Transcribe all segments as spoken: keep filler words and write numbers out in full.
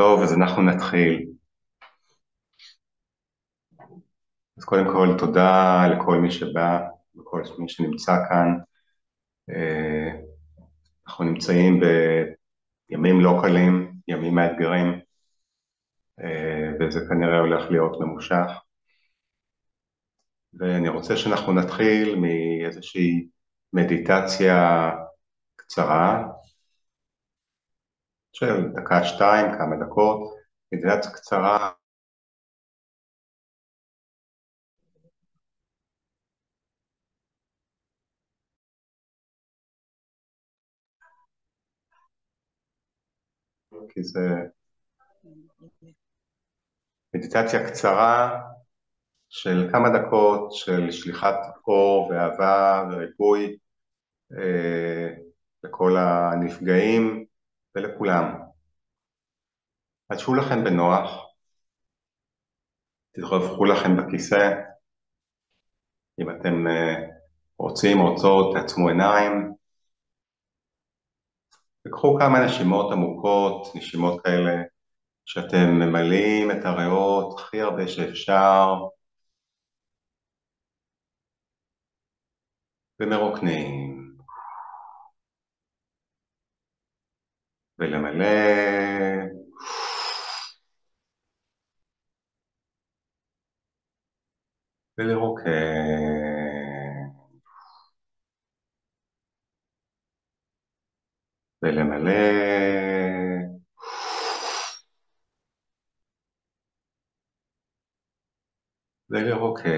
טוב, אז אנחנו נתחיל. אז קודם כל, תודה לכל מי שבא, לכל מי שנמצא כאן. אנחנו נמצאים בימים לא קלים, ימים מאתגרים, וזה כנראה הולך להיות ממושך. ואני רוצה שאנחנו נתחיל מאיזושהי מדיטציה קצרה, של דקה שתיים, כמה דקות, מדיטציה קצרה. כי זה מדיטציה קצרה של כמה דקות, של שליחת אור ואהבה וריפוי אה, לכל הנפגעים ולכולם. אז שבו לכם בנוח, תתרווחו לכם בכיסא, אם אתם רוצים, רוצות, תעצמו עיניים, וקחו כמה נשימות עמוקות, נשימות כאלה שאתם ממלאים את הריאות הכי הרבה שאפשר, ומרוקנים. ולמלא, ולרוקן, ולמלא, ולרוקן.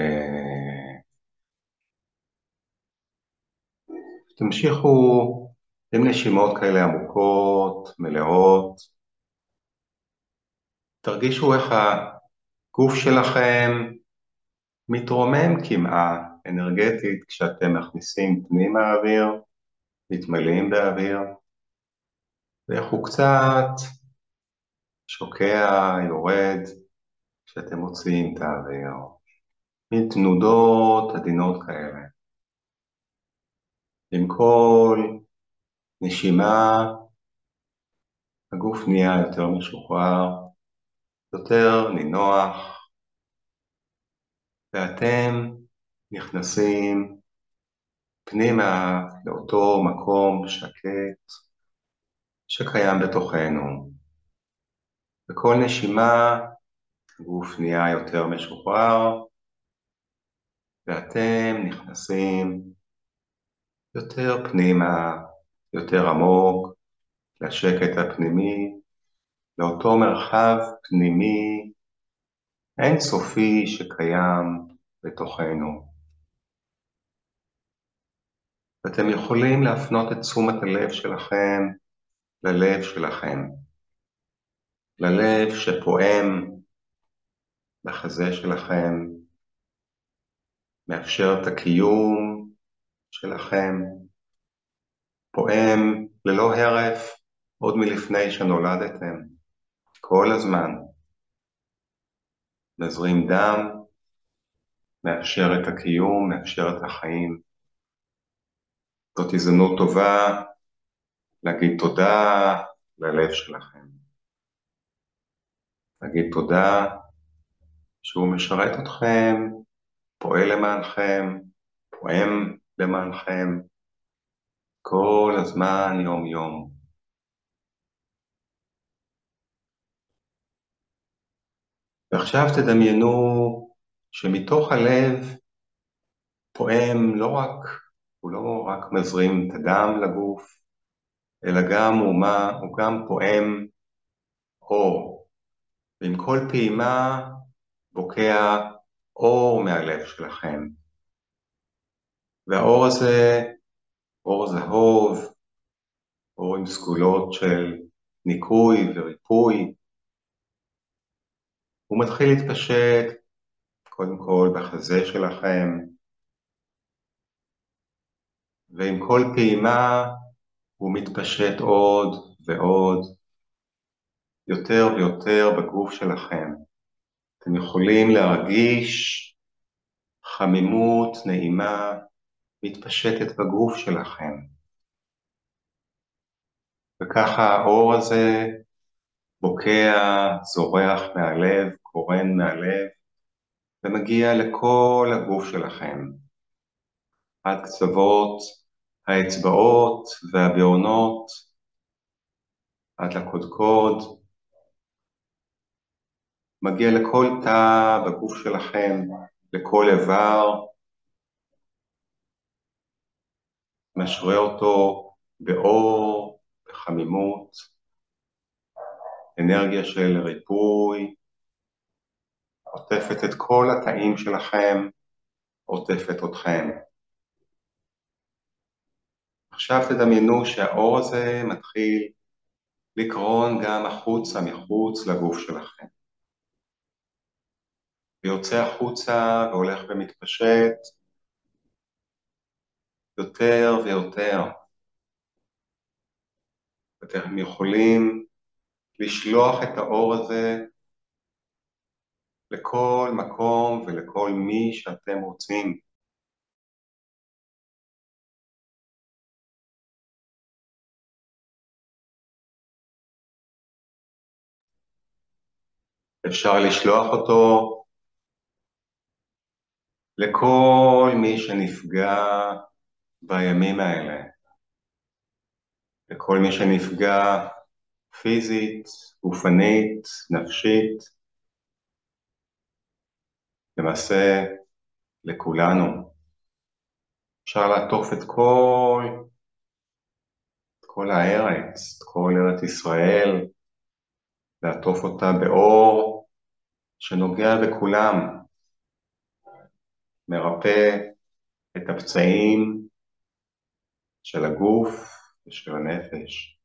תמשיכו עם נשימות כאלה עמוקות, מלאות. תרגישו איך הגוף שלכם מתרומם כמעט אנרגטית כשאתם מכניסים פנימה האוויר, מתמלאים באוויר, ואיך הוא קצת שוקע, יורד, כשאתם מוציאים את האוויר. מתנודות עדינות כאלה. עם כל נשימה, הגוף נהיה יותר משוחרר, יותר נינוח, ואתם נכנסים פנימה לאותו מקום שקט שקיים בתוכנו. בכל נשימה, הגוף נהיה יותר משוחרר, ואתם נכנסים יותר פנימה, יותר עמוק, לשקט הפנימי, לאותו מרחב פנימי אינסופי שקיים בתוכנו. ואתם יכולים להפנות את תשומת הלב שלכם ללב שלכם, ללב שפועם בחזה שלכם, מאפשר את הקיום שלכם, פועם ללא הרף עוד מלפני שנולדתם, כל הזמן. מזרים דם, מאפשר את הקיום, מאפשר את החיים. זאת הזדמנות טובה להגיד תודה ללב שלכם. להגיד תודה שהוא משרת אתכם, פועל למענכם, פועם למענכם, כל הזמן, יום יום. ועכשיו תדמיינו שמתוך הלב פועם לא רק, הוא לא רק מזרים את הדם לגוף, אלא גם הוא, מה, הוא גם פועם אור. ועם כל פעימה בוקע אור מהלב שלכם. והאור הזה אור זהוב, אור עם סגולות של ניקוי וריפוי. הוא מתחיל להתפשט קודם כל בחזה שלכם, ועם כל פעימה הוא מתפשט עוד ועוד, יותר ויותר בגוף שלכם. אתם יכולים להרגיש חמימות נעימה, מתפשטת בגוף שלכם. וככה האור הזה בוקע, זורח מהלב, קורן מהלב, ומגיע לכל הגוף שלכם. עד קצוות האצבעות והבעונות, עד לקודקוד, מגיע לכל תא בגוף שלכם, לכל איבר, משרה אותו באור, בחמימות, אנרגיה של ריפוי, עוטפת את כל התאים שלכם, עוטפת אתכם. עכשיו תדמיינו שהאור הזה מתחיל לקרון גם החוצה, מחוץ לגוף שלכם. ויוצא החוצה והולך ומתפשט יותר ויותר. אתם יכולים לשלוח את האור הזה לכל מקום ולכל מי שאתם רוצים. אפשר לשלוח אותו לכל מי שנפגע בימים האלה, לכל מי שנפגע פיזית, גופנית, נפשית, למעשה לכולנו. אפשר לעטוף את כל, את כל הארץ, את כל ארץ ישראל, לעטוף אותה באור שנוגע בכולם. מרפא את הפצעים של הגוף ושל הנפש.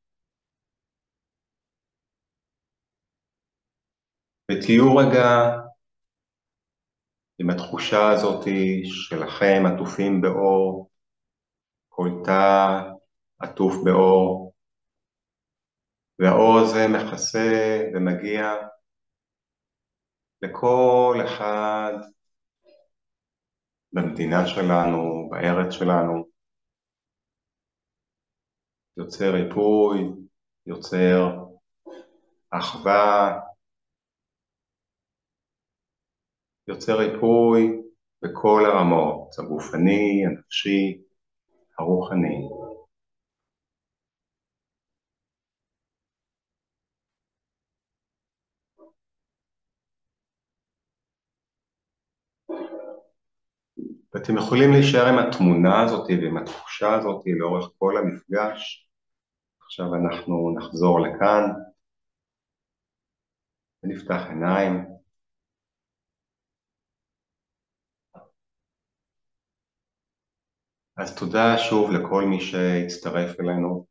ותהיו רגע עם התחושה הזאת שלכם עטופים באור, כל תא עטוף באור, והאור הזה מכסה ומגיע לכל אחד במדינה שלנו, בארץ שלנו, יוצר ריפוי, יוצר אחווה, יוצר ריפוי בכל הרמות, הגופני, הנפשי, הרוחני. ואתם יכולים להישאר עם התמונה הזאת ועם התחושה הזאת לאורך כל המפגש. עכשיו אנחנו נחזור לכאן. ונפתח עיניים. אז תודה שוב לכל מי שהצטרף אלינו.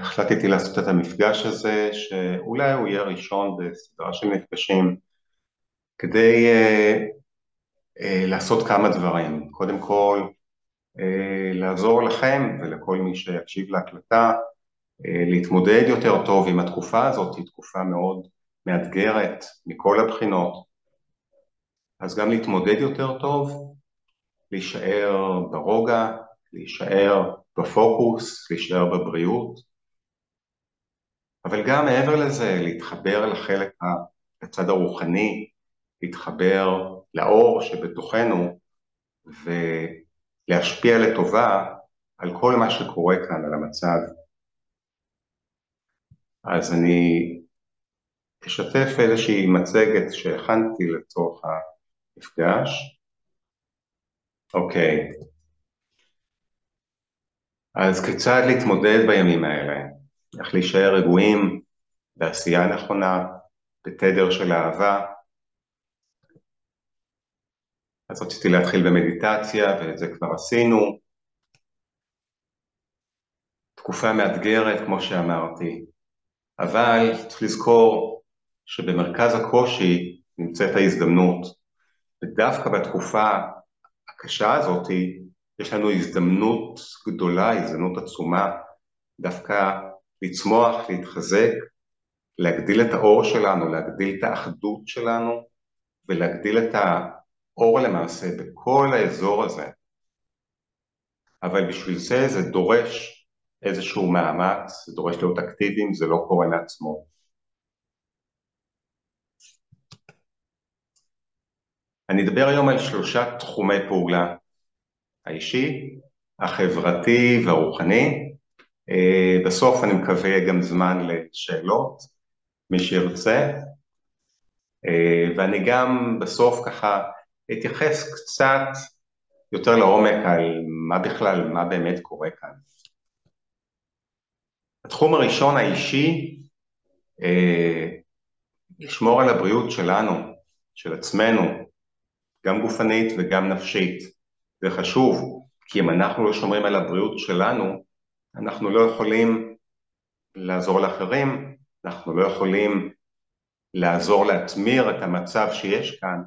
החלטתי לעשות את המפגש הזה, שאולי הוא יהיה ראשון בסדרה של מפגשים. כדי uh, uh, לעשות כמה דברים. קודם כל, uh, לעזור לכם ולכל מי שיקשיב להקלטה, uh, להתמודד יותר טוב עם התקופה הזאת, היא תקופה מאוד מאתגרת מכל הבחינות. אז גם להתמודד יותר טוב, להישאר ברוגע, להישאר בפוקוס, להישאר בבריאות, אבל גם מעבר לזה, להתחבר לחלק הצד הרוחני, להתחבר לאור שבתוכנו ולהשפיע לטובה על כל מה שקורה כאן, על המצב. אז אני אשתף איזושהי מצגת שהכנתי לצורך המפגש. אוקיי. אז כיצד להתמודד בימים האלה? איך להישאר רגועים בעשייה נכונה, בתדר של אהבה? אז רציתי להתחיל במדיטציה, ואת זה כבר עשינו. תקופה מאתגרת, כמו שאמרתי. אבל צריך לזכור שבמרכז הקושי נמצאת ההזדמנות. ודווקא בתקופה הקשה הזאת, יש לנו הזדמנות גדולה, הזדמנות עצומה, דווקא לצמוח, להתחזק, להגדיל את האור שלנו, להגדיל את האחדות שלנו, ולהגדיל את ה... אור למעשה בכל האזור הזה. אבל בשביל זה זה דורש איזשהו מאמץ, זה דורש להיות אקטיביים, זה לא קורה לעצמו. אני אדבר היום על שלושה תחומי פעולה, האישי, החברתי והרוחני. בסוף אני מקווה גם זמן לשאלות, מי שירצה. ואני גם בסוף ככה אתייחס קצת יותר לעומק על מה בכלל, מה באמת קורה כאן. התחום הראשון האישי, לשמור על הבריאות שלנו, של עצמנו, גם גופנית וגם נפשית. זה חשוב, כי אם אנחנו לא שומרים על הבריאות שלנו, אנחנו לא יכולים לעזור לאחרים, אנחנו לא יכולים לעזור להתמיר את המצב שיש כאן,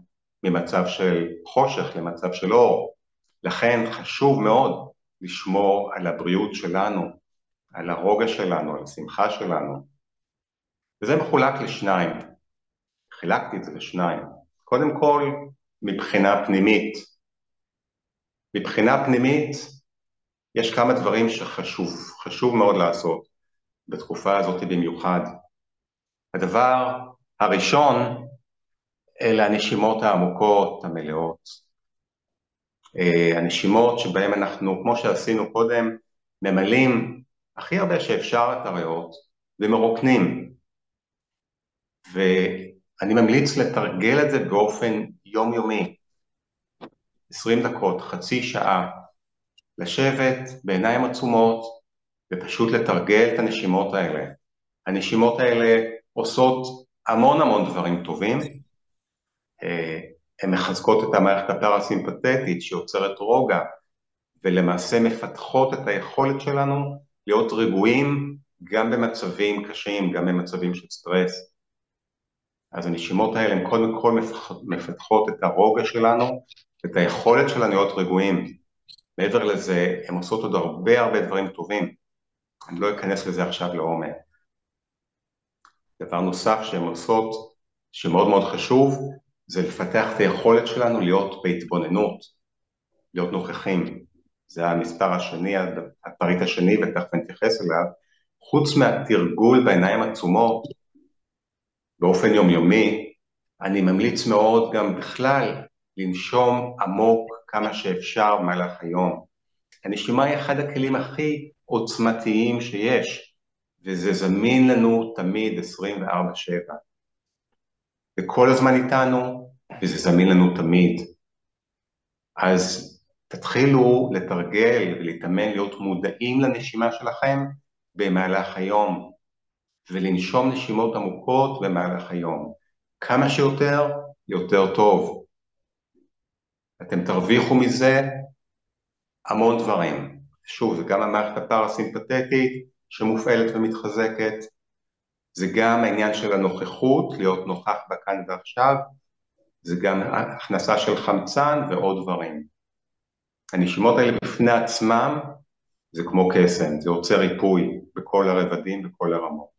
ממצב של חושך למצב של אור. לכן חשוב מאוד לשמור על הבריאות שלנו, על הרוגע שלנו, על השמחה שלנו. וזה מחולק לשניים. חילקתי את זה לשניים. קודם כל, מבחינה פנימית. מבחינה פנימית, יש כמה דברים שחשוב, חשוב מאוד לעשות, בתקופה הזאת במיוחד. הדבר הראשון, אלה הנשימות העמוקות, המלאות. הנשימות שבהם אנחנו, כמו שעשינו קודם, ממלאים הכי הרבה שאפשר את הריאות ומרוקנים. ואני ממליץ לתרגל את זה באופן יומיומי. עשרים דקות, חצי שעה, לשבת בעיניים עצומות ופשוט לתרגל את הנשימות האלה. הנשימות האלה עושות המון המון דברים טובים. הן מחזקות את המערכת הפרסימפתטית שיוצרת רוגע, ולמעשה מפתחות את היכולת שלנו להיות רגועים גם במצבים קשים, גם במצבים של סטרס. אז הנשימות האלה הן קודם כל מפתחות את הרוגע שלנו, את היכולת שלנו להיות רגועים. מעבר לזה, הן עושות עוד הרבה הרבה דברים טובים. אני לא אכנס לזה עכשיו לעומק. דבר נוסף שהן עושות, שמאוד מאוד חשוב, זה לפתח את היכולת שלנו להיות בהתבוננות, להיות נוכחים. זה המספר השני, הפריט השני, וכך נתייחס אליו. חוץ מהתרגול בעיניים עצומות, באופן יומיומי, אני ממליץ מאוד גם בכלל לנשום עמוק כמה שאפשר במהלך היום. הנשימה היא אחד הכלים הכי עוצמתיים שיש, וזה זמין לנו תמיד עשרים וארבע שבע. וכל הזמן איתנו, וזה זמין לנו תמיד. אז תתחילו לתרגל ולהתאמן להיות מודעים לנשימה שלכם במהלך היום, ולנשום נשימות עמוקות במהלך היום. כמה שיותר, יותר טוב. אתם תרוויחו מזה המון דברים. שוב, זה גם המערכת הפרסימפתטית שמופעלת ומתחזקת, זה גם העניין של הנוכחות, להיות נוכח בכאן ועכשיו, זה גם הכנסה של חמצן ועוד דברים. הנשימות האלה בפני עצמם, זה כמו קסם, זה יוצר ריפוי בכל הרבדים, בכל הרמות.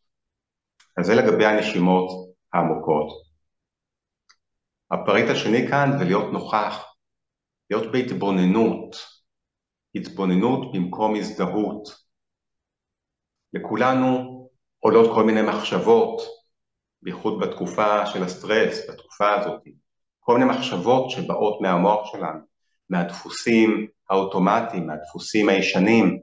אז זה לגבי הנשימות העמוקות. הפריט השני כאן זה להיות נוכח, להיות בהתבוננות, התבוננות במקום הזדהות. לכולנו עולות כל מיני מחשבות, בייחוד בתקופה של הסטרס, בתקופה הזאת. כל מיני מחשבות שבאות מהמוח שלנו, מהדפוסים האוטומטיים, מהדפוסים הישנים.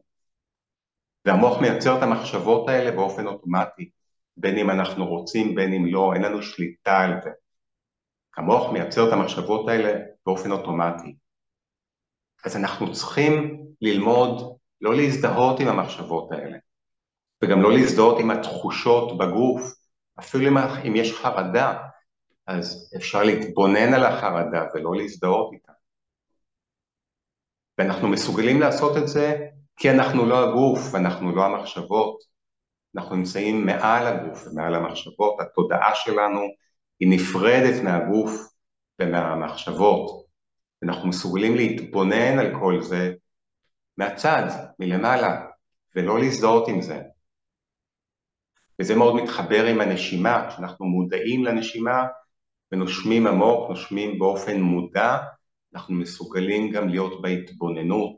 והמוח מייצר את המחשבות האלה באופן אוטומטי, בין אם אנחנו רוצים, בין אם לא, אין לנו שליטה על זה. המוח מייצר את המחשבות האלה באופן אוטומטי. אז אנחנו צריכים ללמוד לא להזדהות עם המחשבות האלה. וגם לא להזדהות עם התחושות בגוף, אפילו אם יש חרדה, אז אפשר להתבונן על החרדה ולא להזדהות איתה. ואנחנו מסוגלים לעשות את זה כי אנחנו לא הגוף ואנחנו לא המחשבות, אנחנו נמצאים מעל הגוף ומעל המחשבות, התודעה שלנו היא נפרדת מהגוף ומהמחשבות, ואנחנו מסוגלים להתבונן על כל זה מהצד, מלמעלה, ולא להזדהות עם זה. וזה מאוד מתחבר עם הנשימה, כשאנחנו מודעים לנשימה ונושמים עמוק, נושמים באופן מודע, אנחנו מסוגלים גם להיות בהתבוננות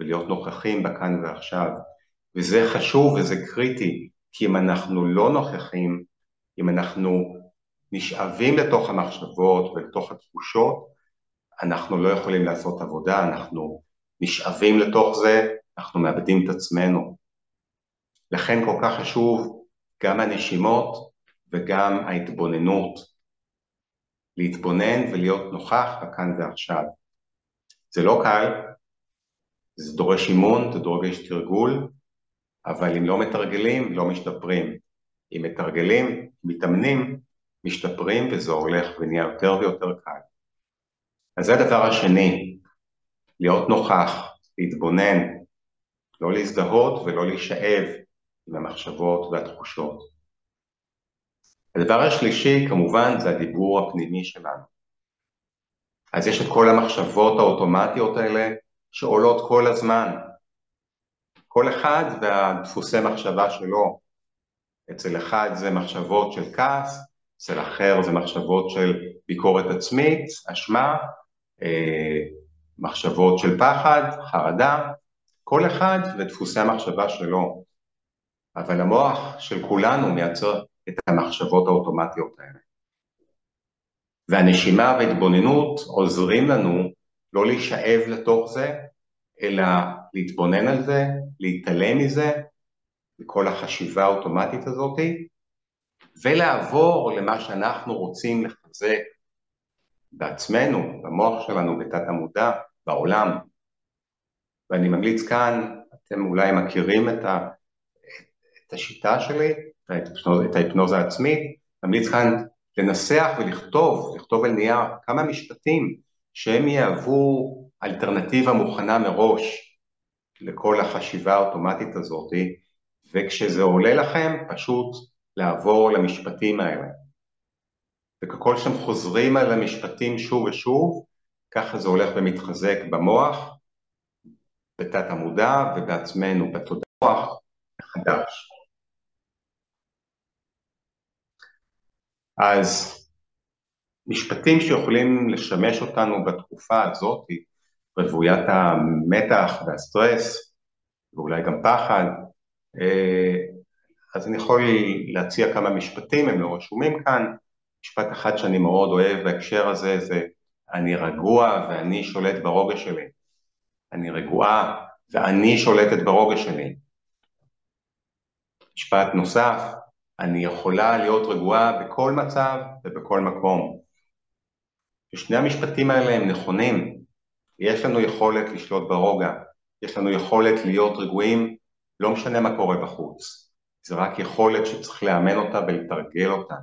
ולהיות נוכחים בכאן ועכשיו, וזה חשוב וזה קריטי, כי אם אנחנו לא נוכחים, אם אנחנו נשאבים לתוך המחשבות ולתוך התחושות, אנחנו לא יכולים לעשות עבודה, אנחנו נשאבים לתוך זה, אנחנו מאבדים את עצמנו. לכן כל כך חשוב גם הנשימות וגם ההתבוננות. להתבונן ולהיות נוכח כאן ועכשיו. זה לא קל, זה דורש אימון, זה דורש תרגול, אבל אם לא מתרגלים, לא משתפרים. אם מתרגלים, מתאמנים, משתפרים, וזה הולך ונהיה יותר ויותר קל. אז זה הדבר השני, להיות נוכח, להתבונן, לא להזדהות ולא להישאב עם המחשבות והתחושות. הדבר השלישי, כמובן, זה הדיבור הפנימי שלנו. אז יש את כל המחשבות האוטומטיות האלה שעולות כל הזמן. כל אחד והדפוסי מחשבה שלו. אצל אחד זה מחשבות של כעס, אצל אחר זה מחשבות של ביקורת עצמית, אשמה, אה, מחשבות של פחד, חרדה. כל אחד ודפוסי המחשבה שלו. אבל המוח של כולנו מייצר את המחשבות האוטומטיות האלה. והנשימה והתבוננות עוזרים לנו לא להישאב לתוך זה, אלא להתבונן על זה, להתעלם מזה, מכל החשיבה האוטומטית הזאת, ולעבור למה שאנחנו רוצים לחזק בעצמנו, במוח שלנו, בתת המודע, בעולם. ואני ממליץ כאן, אתם אולי מכירים את, ה, את השיטה שלי, את ההיפנוזה העצמית, ממליץ כאן לנסח ולכתוב, לכתוב על נייר כמה משפטים שהם יעבו אלטרנטיבה מוכנה מראש לכל החשיבה האוטומטית הזאת, וכשזה עולה לכם פשוט לעבור למשפטים האלה. וככל שאתם חוזרים על המשפטים שוב ושוב, ככה זה הולך ומתחזק במוח, בתת המודע ובעצמנו, בתודעה החדש. אז משפטים שיכולים לשמש אותנו בתקופה הזאת, רוויית המתח והסטרס, ואולי גם פחד, אז אני יכול להציע כמה משפטים, הם לא רשומים כאן. משפט אחד שאני מאוד אוהב בהקשר הזה, זה אני רגוע ואני שולט ברוגע שלי. אני רגועה ואני שולטת ברוגע שלי. משפט נוסף, אני יכולה להיות רגועה בכל מצב ובכל מקום. שני המשפטים האלה הם נכונים. יש לנו יכולת לשלוט ברוגע. יש לנו יכולת להיות רגועים, לא משנה מה קורה בחוץ. זה רק יכולת שצריך לאמן אותה ולתרגל אותה.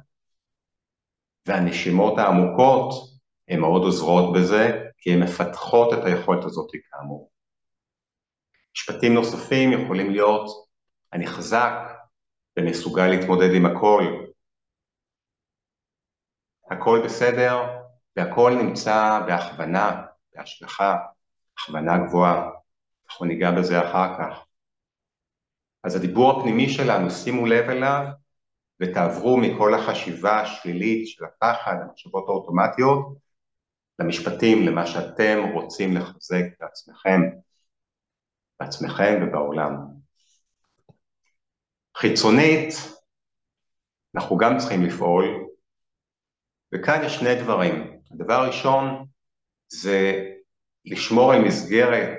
והנשימות העמוקות הן מאוד עוזרות בזה, כי הן מפתחות את היכולת הזאת כאמור. משפטים נוספים יכולים להיות, אני חזק, ומסוגל להתמודד עם הכל. הכל בסדר, והכל נמצא בהכוונה, בהשגחה, הכוונה גבוהה. אנחנו ניגע בזה אחר כך. אז הדיבור הפנימי שלנו, שימו לב אליו, ותעברו מכל החשיבה השלילית של הפחד, המחשבות האוטומטיות, למשפטים, למה שאתם רוצים לחזק בעצמכם, בעצמכם ובעולם. חיצונית, אנחנו גם צריכים לפעול, וכאן יש שני דברים. הדבר הראשון זה לשמור על מסגרת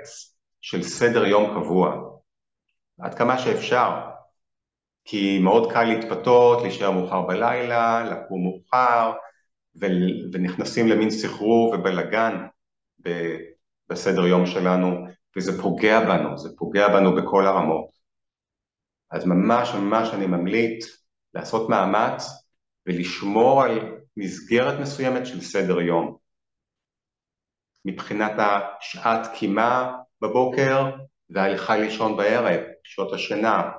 של סדר יום קבוע, עד כמה שאפשר, כי מאוד קל להתפתות, להישאר מאוחר בלילה, לקום מאוחר, ו- ונכנסים למין סחרור ובלגן ב- בסדר יום שלנו, וזה פוגע בנו, זה פוגע בנו בכל הרמות. אז ממש ממש אני ממליץ לעשות מאמץ ולשמור על מסגרת מסוימת של סדר יום. מבחינת השעת קימה בבוקר וההליכה לישון בערב, שעות השינה,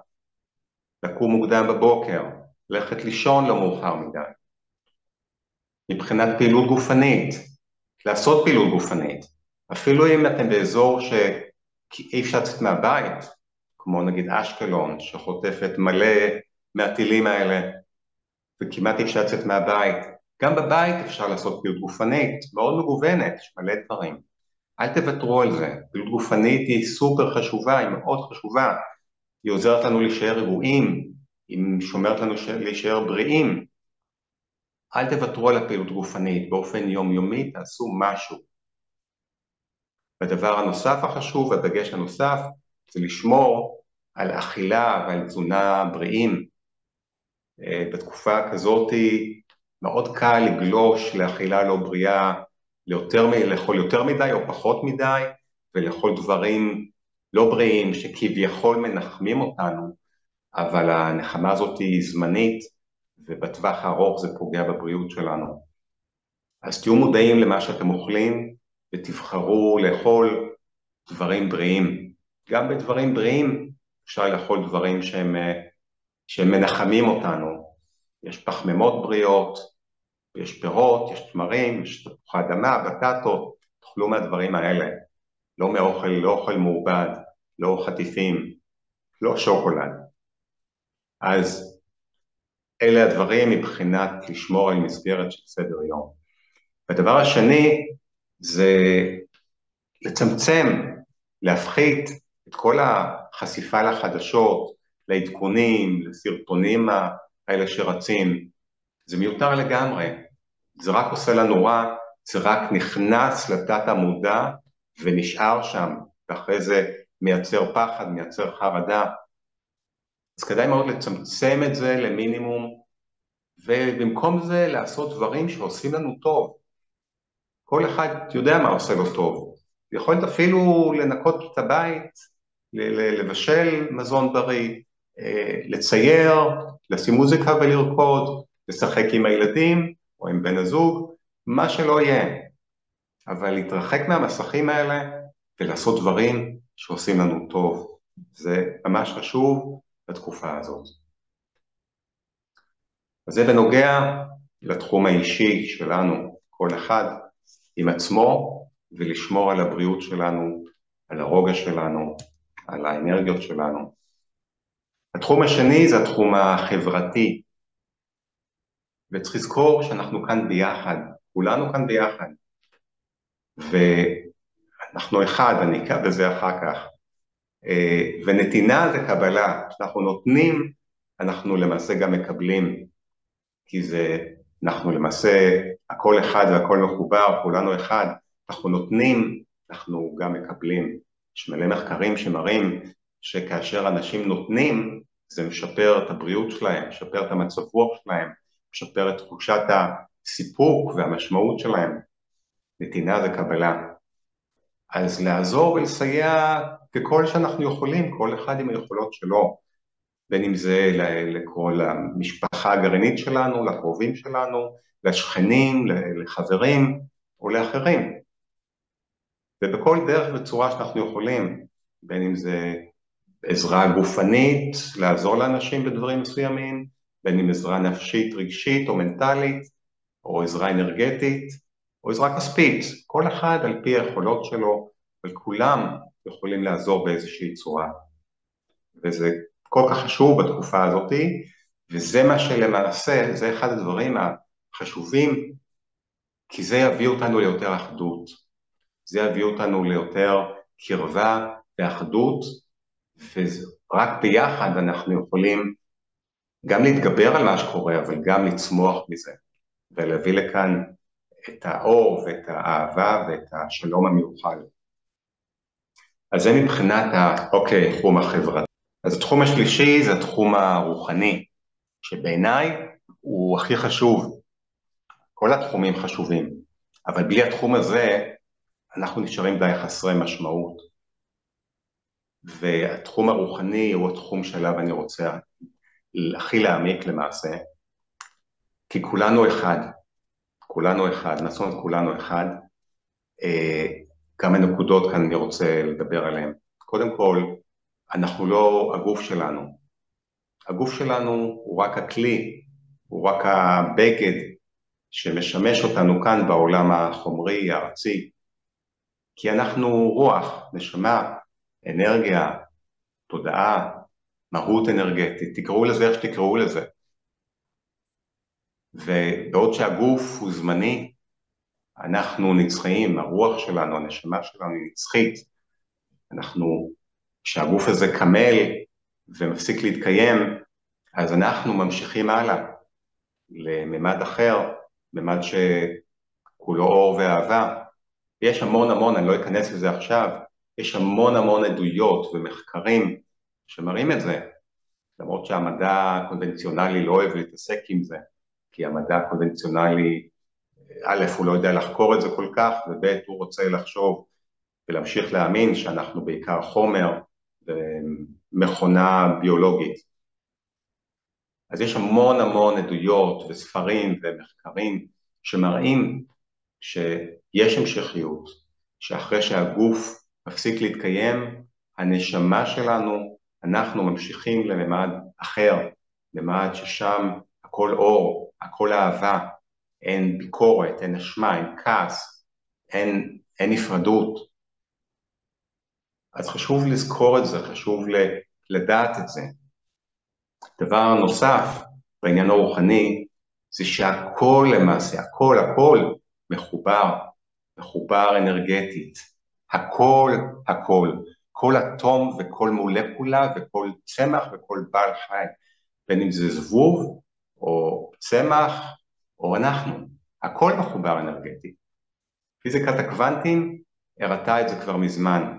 לקום מוקדם בבוקר, ללכת לישון לא מאוחר מדי. מבחינת פעילות גופנית, לעשות פעילות גופנית, אפילו אם אתם באזור שאי אפשר לצאת מהבית, כמו נגיד אשקלון, שחוטפת מלא מהטילים האלה, וכמעט אפשר לצאת מהבית. גם בבית אפשר לעשות פעילות גופנית, מאוד מגוונת, יש מלא דברים. אל תוותרו על זה, פעילות גופנית היא סופר חשובה, היא מאוד חשובה, היא עוזרת לנו להישאר רגועים, היא שומרת לנו להישאר בריאים. אל תוותרו על הפעילות גופנית, באופן יומיומי תעשו משהו. והדבר הנוסף החשוב, הדגש הנוסף, זה לשמור על אכילה ועל תזונה בריאים. בתקופה כזאת מאוד קל לגלוש לאכילה לא בריאה, ליותר, לאכול יותר מדי או פחות מדי, ולאכול דברים לא בריאים שכביכול מנחמים אותנו, אבל הנחמה הזאת היא זמנית, ובטווח הארוך זה פוגע בבריאות שלנו. אז תהיו מודעים למה שאתם אוכלים, ותבחרו לאכול דברים בריאים. גם בדברים בריאים אפשר לאכול דברים שהם, שהם מנחמים אותנו. יש פחמימות בריאות, יש פירות, יש תמרים, יש תפוחי אדמה, בטטות, תאכלו מהדברים האלה. לא מאוכל, לא אוכל מעובד, לא חטיפים, לא שוקולד. אז אלה הדברים מבחינת לשמור על מסגרת של סדר יום. והדבר השני זה לצמצם, להפחית את כל החשיפה לחדשות, לעדכונים, לסרטונים האלה שרצים. זה מיותר לגמרי, זה רק עושה לנו רע, זה רק נכנס לתת המודע ונשאר שם, ואחרי זה מייצר פחד, מייצר חרדה. אז כדאי מאוד לצמצם את זה למינימום, ובמקום זה לעשות דברים שעושים לנו טוב. כל אחד יודע מה עושה לו טוב. יכולת אפילו לנקות את הבית, לבשל מזון בריא, לצייר, לשים מוזיקה ולרקוד, לשחק עם הילדים או עם בן הזוג, מה שלא יהיה. אבל להתרחק מהמסכים האלה ולעשות דברים שעושים לנו טוב. זה ממש חשוב בתקופה הזאת. אז זה בנוגע לתחום האישי שלנו, כל אחד עם עצמו, ולשמור על הבריאות שלנו, על הרוגע שלנו, על האנרגיות שלנו. התחום השני זה התחום החברתי. וצריך לזכור שאנחנו כאן ביחד, כולנו כאן ביחד. ואנחנו אחד, אני אקע בזה אחר כך. ונתינה זה קבלה, כשאנחנו נותנים, אנחנו למעשה גם מקבלים, כי זה, אנחנו למעשה, הכל אחד והכל מחובר, כולנו אחד, אנחנו נותנים, אנחנו גם מקבלים. יש מלא מחקרים שמראים שכאשר אנשים נותנים, זה משפר את הבריאות שלהם, משפר את המצב רוח שלהם, משפר את תחושת הסיפוק והמשמעות שלהם. נתינה זה קבלה. אז לעזור ולסייע ככל שאנחנו יכולים, כל אחד עם היכולות שלו, בין אם זה לכל המשפחה הגרעינית שלנו, לקרובים שלנו, לשכנים, לחברים או לאחרים. ובכל דרך וצורה שאנחנו יכולים, בין אם זה עזרה גופנית, לעזור לאנשים בדברים מסוימים, בין אם עזרה נפשית, רגשית או מנטלית, או עזרה אנרגטית, או עזרה כספית. כל אחד על פי היכולות שלו, וכולם יכולים לעזור באיזושהי צורה. וזה כל כך חשוב בתקופה הזאת, וזה מה שלמעשה, זה אחד הדברים החשובים, כי זה יביא אותנו ליותר אחדות. זה יביא אותנו ליותר קרבה ואחדות, ורק ביחד אנחנו יכולים גם להתגבר על מה שקורה, אבל גם לצמוח מזה, ולהביא לכאן את האור ואת האהבה ואת השלום המיוחד. אז זה מבחינת אוקיי, תחום החברתי. אז התחום השלישי זה התחום הרוחני, שבעיניי הוא הכי חשוב. כל התחומים חשובים, אבל בלי התחום הזה אנחנו נשארים די חסרי משמעות. והתחום הרוחני הוא התחום שעליו אני רוצה הכי להעמיק למעשה, כי כולנו אחד, כולנו אחד, נעשון את כולנו אחד. כמה נקודות כאן אני רוצה לדבר עליהן. קודם כל, אנחנו לא הגוף שלנו. הגוף שלנו הוא רק הכלי, הוא רק הבגד שמשמש אותנו כאן בעולם החומרי, הארצי. כי אנחנו רוח, נשמה, אנרגיה, תודעה, מהות אנרגטית, תקראו לזה איך שתקראו לזה. ובעוד שהגוף הוא זמני, אנחנו נצחיים, הרוח שלנו, הנשמה שלנו היא נצחית. אנחנו, כשהגוף הזה קמל, ומפסיק להתקיים, אז אנחנו ממשיכים הלאה לממד אחר, ממד שכולו אור ואהבה. יש המון המון, אני לא אכנס לזה עכשיו, יש המון המון עדויות ומחקרים שמראים את זה, למרות שהמדע הקונבנציונלי לא אוהב להתעסק עם זה, כי המדע הקונבנציונלי, א', הוא לא יודע לחקור את זה כל כך, וב', הוא רוצה לחשוב ולהמשיך להאמין שאנחנו בעיקר חומר ומכונה ביולוגית. אז יש המון המון עדויות וספרים ומחקרים שמראים שיש המשכיות, שאחרי שהגוף מפסיק להתקיים, הנשמה שלנו, אנחנו ממשיכים לממד אחר, לממד ששם הכל אור, הכל אהבה, אין ביקורת, אין אשמה, אין כעס, אין, אין נפרדות. אז חשוב לזכור את זה, חשוב לדעת את זה. דבר נוסף בעניין הרוחני, זה שהכל למעשה, הכל, הכל מחובר, מחובר אנרגטית. הכל, הכל, כל אטום וכל מולקולה וכל צמח וכל בעל חי, בין אם זה זבוב או צמח או אנחנו, הכל מחובר אנרגטית. פיזיקת הקוונטים הראתה את זה כבר מזמן.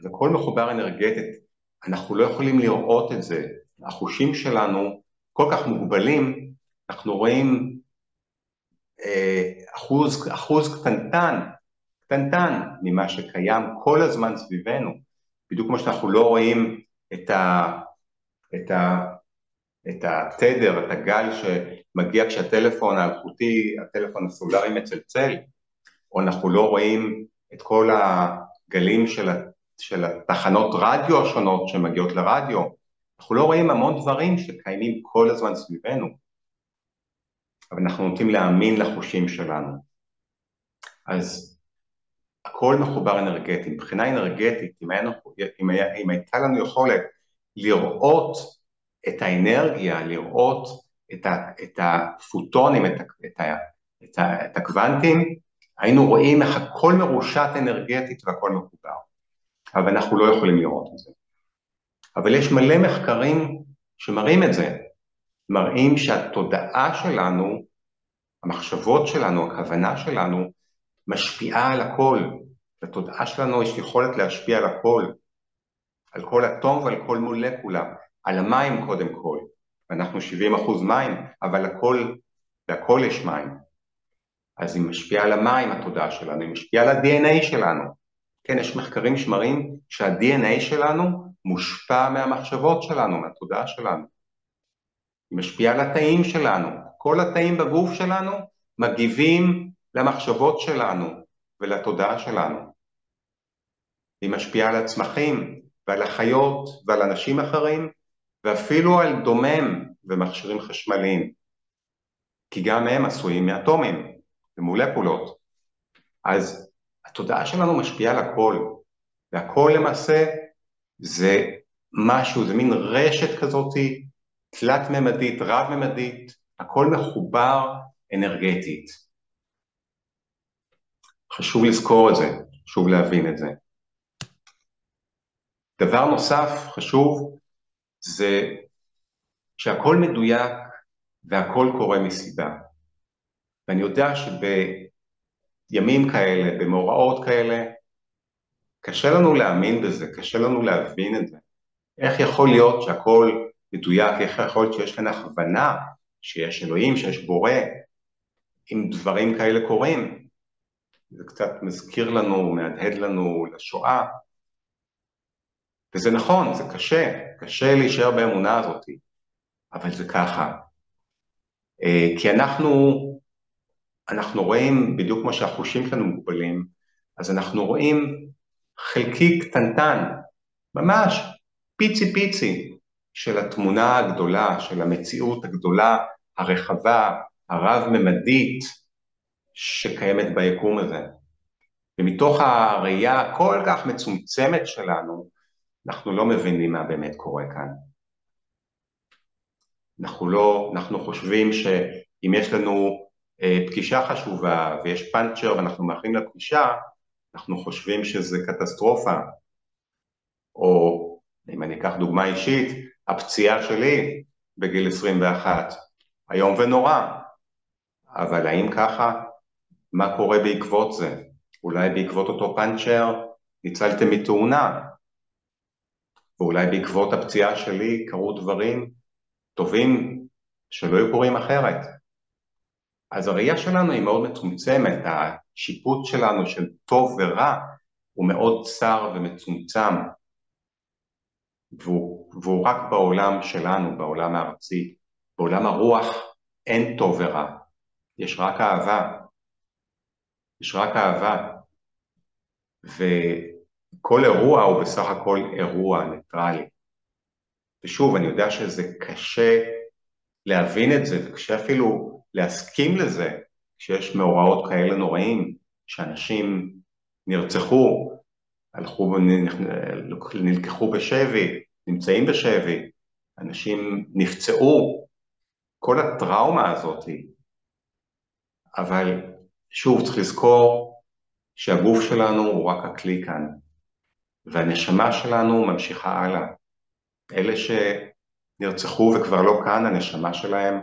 אז הכל מחובר אנרגטית, אנחנו לא יכולים לראות את זה. החושים שלנו כל כך מוגבלים, אנחנו רואים אה, אחוז, אחוז קטנטן, קטנטן ממה שקיים כל הזמן סביבנו. בדיוק כמו שאנחנו לא רואים את, ה, את, ה, את התדר, את הגל שמגיע כשהטלפון האלחוטי, הטלפון הסולרי מצלצל, או אנחנו לא רואים את כל הגלים של הטלפון, של התחנות רדיו השונות שמגיעות לרדיו. אנחנו לא רואים המון דברים שקיימים כל הזמן סביבנו, אבל אנחנו נוטים להאמין לחושים שלנו. אז הכל מחובר אנרגטית. מבחינה אנרגטית, אם, היה, אם, היה, אם הייתה לנו יכולת לראות את האנרגיה, לראות את, ה, את הפוטונים, את, ה, את, ה, את, ה, את הקוונטים, היינו רואים איך הכל מרושת אנרגטית והכל מחובר. אבל אנחנו לא יכולים לראות את זה. אבל יש מלא מחקרים שמראים את זה, מראים שהתודעה שלנו, המחשבות שלנו, הכוונה שלנו, משפיעה על הכל. לתודעה שלנו יש יכולת להשפיע על הכל, על כל אטום ועל כל מולקולה, על המים קודם כל. ואנחנו שבעים אחוז מים, אבל הכל, והכל יש מים. אז היא משפיעה על המים, התודעה שלנו, היא משפיעה על ה-די אן איי שלנו. כן, יש מחקרים שמראים שה-די אן איי שלנו מושפע מהמחשבות שלנו, מהתודעה שלנו. היא משפיעה על התאים שלנו. כל התאים בגוף שלנו מגיבים למחשבות שלנו ולתודעה שלנו. היא משפיעה על הצמחים ועל החיות ועל אנשים אחרים, ואפילו על דומם ומכשירים חשמליים, כי גם הם עשויים מאטומים ומולקולות. אז התודעה שלנו משפיעה על הכל, והכל למעשה זה משהו, זה מין רשת כזאת, תלת-ממדית, רב-ממדית, הכל מחובר אנרגטית. חשוב לזכור את זה, חשוב להבין את זה. דבר נוסף חשוב, זה שהכל מדויק והכל קורה מסיבה. ואני יודע שב... ימים כאלה, במוראות כאלה, קשה לנו להאמין בזה, קשה לנו להבין את זה. איך יכול להיות שהכל מדויק, איך יכול להיות שיש כאן הכוונה, שיש אלוהים, שיש בורא, אם דברים כאלה קורים? זה קצת מזכיר לנו, מהדהד לנו לשואה. וזה נכון, זה קשה, קשה להישאר באמונה הזאת, אבל זה ככה. כי אנחנו... אנחנו רואים, בדיוק כמו שהחושים שלנו מוגבלים, אז אנחנו רואים חלקי קטנטן, ממש פיצי פיצי, של התמונה הגדולה, של המציאות הגדולה, הרחבה, הרב-ממדית, שקיימת ביקום הזה. ומתוך הראייה הכל כך מצומצמת שלנו, אנחנו לא מבינים מה באמת קורה כאן. אנחנו לא, אנחנו חושבים שאם יש לנו... פגישה חשובה, ויש פנצ'ר, ואנחנו מאחרים לפגישה, אנחנו חושבים שזה קטסטרופה, או אם אני אקח דוגמה אישית, הפציעה שלי בגיל עשרים ואחת, היום ונורא, אבל האם ככה, מה קורה בעקבות זה? אולי בעקבות אותו פנצ'ר ניצלתם מתאונה, ואולי בעקבות הפציעה שלי קרו דברים טובים שלא היו קורים אחרת. אז הראייה שלנו היא מאוד מצומצמת, השיפוט שלנו של טוב ורע הוא מאוד צר ומצומצם, והוא, והוא רק בעולם שלנו, בעולם הארצי, בעולם הרוח אין טוב ורע, יש רק אהבה, יש רק אהבה, וכל אירוע הוא בסך הכל אירוע ניטרלי. ושוב, אני יודע שזה קשה להבין את זה, וקשה אפילו להסכים לזה, כשיש מאורעות כאלה נוראים, שאנשים נרצחו, הלכו, נלקחו בשבי, נמצאים בשבי, אנשים נפצעו, כל הטראומה הזאת. אבל שוב, צריך לזכור שהגוף שלנו הוא רק הכלי כאן, והנשמה שלנו ממשיכה הלאה. אלה שנרצחו וכבר לא כאן, הנשמה שלהם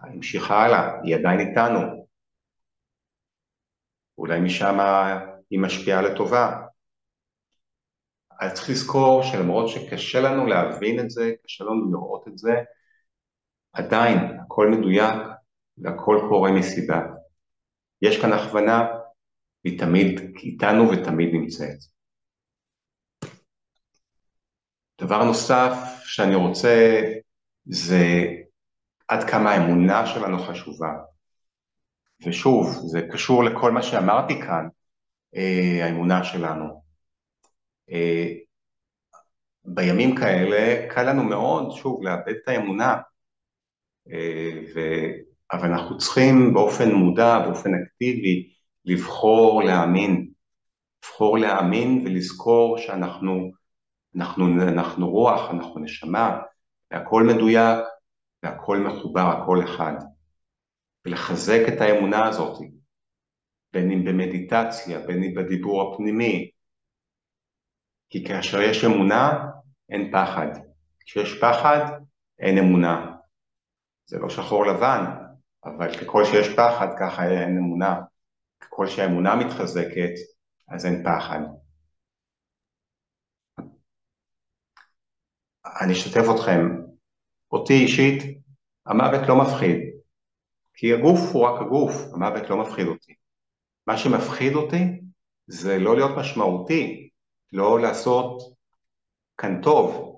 המשיכה הלאה, היא עדיין איתנו. אולי משם היא משפיעה לטובה. אז צריך לזכור שלמרות שקשה לנו להבין את זה, קשה לנו לראות את זה, עדיין הכל מדויק והכל קורה מסיבה. יש כאן הכוונה, היא תמיד איתנו ותמיד נמצאת. דבר נוסף שאני רוצה זה עד כמה האמונה שלנו חשובה. ושוב, זה קשור לכל מה שאמרתי כאן, האמונה שלנו. בימים כאלה קל לנו מאוד, שוב, לאבד את האמונה. ו... אבל אנחנו צריכים באופן מודע, באופן אקטיבי, לבחור להאמין, לבחור להאמין ולזכור שאנחנו אנחנו, אנחנו רוח, אנחנו נשמה, והכל מדויק, והכל מחובר, הכל אחד. ולחזק את האמונה הזאת, בין אם במדיטציה, בין אם בדיבור הפנימי, כי כאשר יש אמונה, אין פחד. כשיש פחד, אין אמונה. זה לא שחור לבן, אבל ככל שיש פחד, ככה אין אמונה. ככל שהאמונה מתחזקת, אז אין פחד. אני אשתף אתכם, אותי אישית, המוות לא מפחיד, כי הגוף הוא רק הגוף, המוות לא מפחיד אותי. מה שמפחיד אותי, זה לא להיות משמעותי, לא לעשות כאן טוב,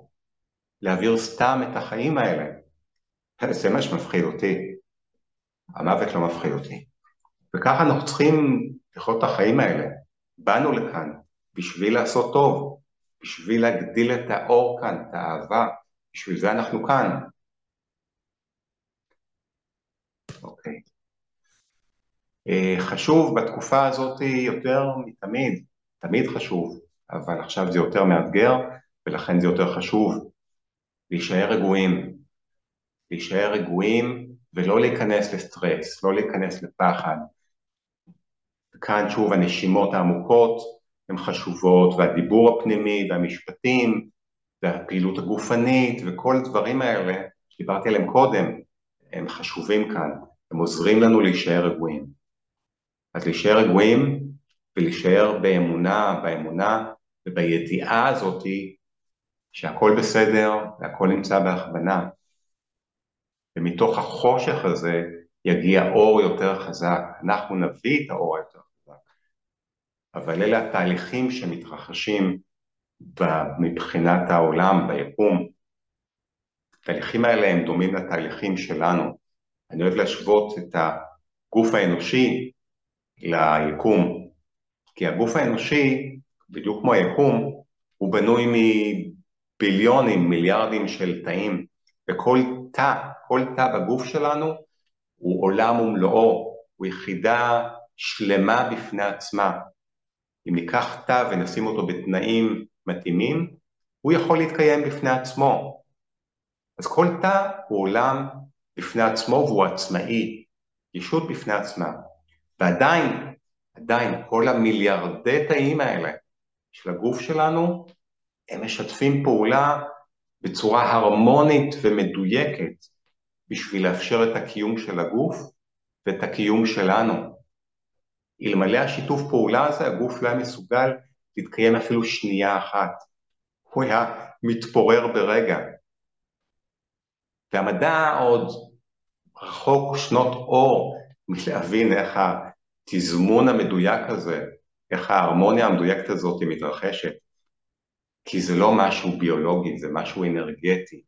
להעביר סתם את החיים האלה. זה מה שמפחיד אותי, המוות לא מפחיד אותי. וככה אנחנו צריכים לחיות את החיים האלה. באנו לכאן בשביל לעשות טוב, בשביל להגדיל את האור כאן, את האהבה, בשביל זה אנחנו כאן. אוקיי. חשוב בתקופה הזאת יותר מתמיד, תמיד חשוב, אבל עכשיו זה יותר מאתגר, ולכן זה יותר חשוב להישאר רגועים. להישאר רגועים ולא להיכנס לסטרס, לא להיכנס לפחד. וכאן שוב הנשימות העמוקות הן חשובות, והדיבור הפנימי והמשפטים והפעילות הגופנית וכל הדברים האלה שדיברתי עליהם קודם, הם חשובים כאן, הם עוזרים לנו להישאר רגועים. אז להישאר רגועים ולהישאר באמונה, באמונה ובידיעה הזאת שהכל בסדר והכל נמצא בהכוונה. ומתוך החושך הזה יגיע אור יותר חזק, אנחנו נביא את האור יותר חזק. אבל אלה התהליכים שמתרחשים מבחינת העולם, ביקום. התהליכים האלה הם דומים לתהליכים שלנו. אני אוהב להשוות את הגוף האנושי ליקום, כי הגוף האנושי, בדיוק כמו היקום, הוא בנוי מביליונים, מיליארדים של תאים, וכל תא, כל תא בגוף שלנו הוא עולם ומלואו, הוא יחידה שלמה בפני עצמה. אם ניקח תא ונשים אותו בתנאים מתאימים, הוא יכול להתקיים בפני עצמו. אז כל תא הוא עולם בפני עצמו והוא עצמאי, ישות בפני עצמה. ועדיין, עדיין כל המיליארדי תאים האלה של הגוף שלנו הם משתפים פעולה בצורה הרמונית ומדויקת, בשביל לאפשר את הקיום של הגוף ואת הקיום שלנו. אלמלא השיתוף פעולה הזה, הגוף לא מסוגל להתקיים אפילו שנייה אחת. הוא היה מתפורר ברגע. והמדע עוד רחוק שנות אור מלהבין איך התזמון המדויק הזה, איך ההרמוניה המדויקת הזאת היא מתרחשת. כי זה לא משהו ביולוגי, זה משהו אנרגטי.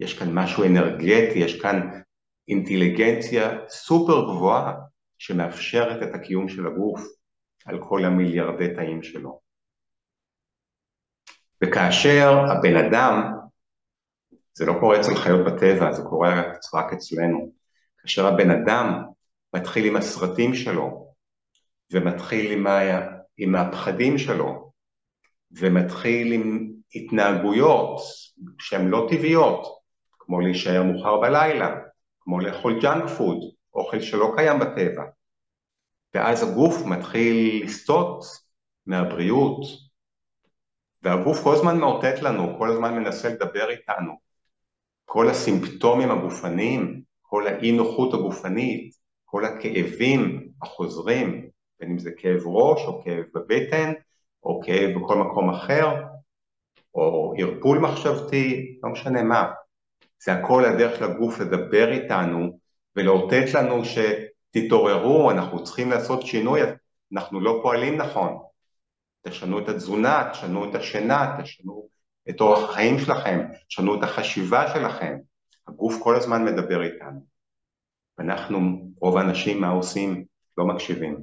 יש כאן משהו אנרגטי, יש כאן אינטליגנציה סופר גבוהה, שמאפשרת את הקיום של הגוף על כל המיליארדי תאים שלו. וכאשר הבן אדם, זה לא קורה אצל חיות בטבע, זה קורה רק אצלנו, כאשר הבן אדם מתחיל עם הסרטים שלו, ומתחיל עם, ה... עם הפחדים שלו, ומתחיל עם התנהגויות שהן לא טבעיות, כמו להישאר מאוחר בלילה, כמו לאכול ג'אנק פוד, אוכל שלא קיים בטבע. ואז הגוף מתחיל לסטות מהבריאות, והגוף כל הזמן מאותת לנו, כל הזמן מנסה לדבר איתנו. כל הסימפטומים הגופניים, כל האי נוחות הגופנית, כל הכאבים החוזרים, בין אם זה כאב ראש או כאב בבטן, או כאב בכל מקום אחר, או ערפול מחשבתי, לא משנה מה. זה הכל הדרך לגוף לדבר איתנו, ולאותת לנו שתתעוררו, אנחנו צריכים לעשות שינוי, אנחנו לא פועלים נכון. תשנו את התזונה, תשנו את השינה, תשנו את אורח החיים שלכם, תשנו את החשיבה שלכם. הגוף כל הזמן מדבר איתנו. ואנחנו, רוב האנשים, מה עושים? לא מקשיבים.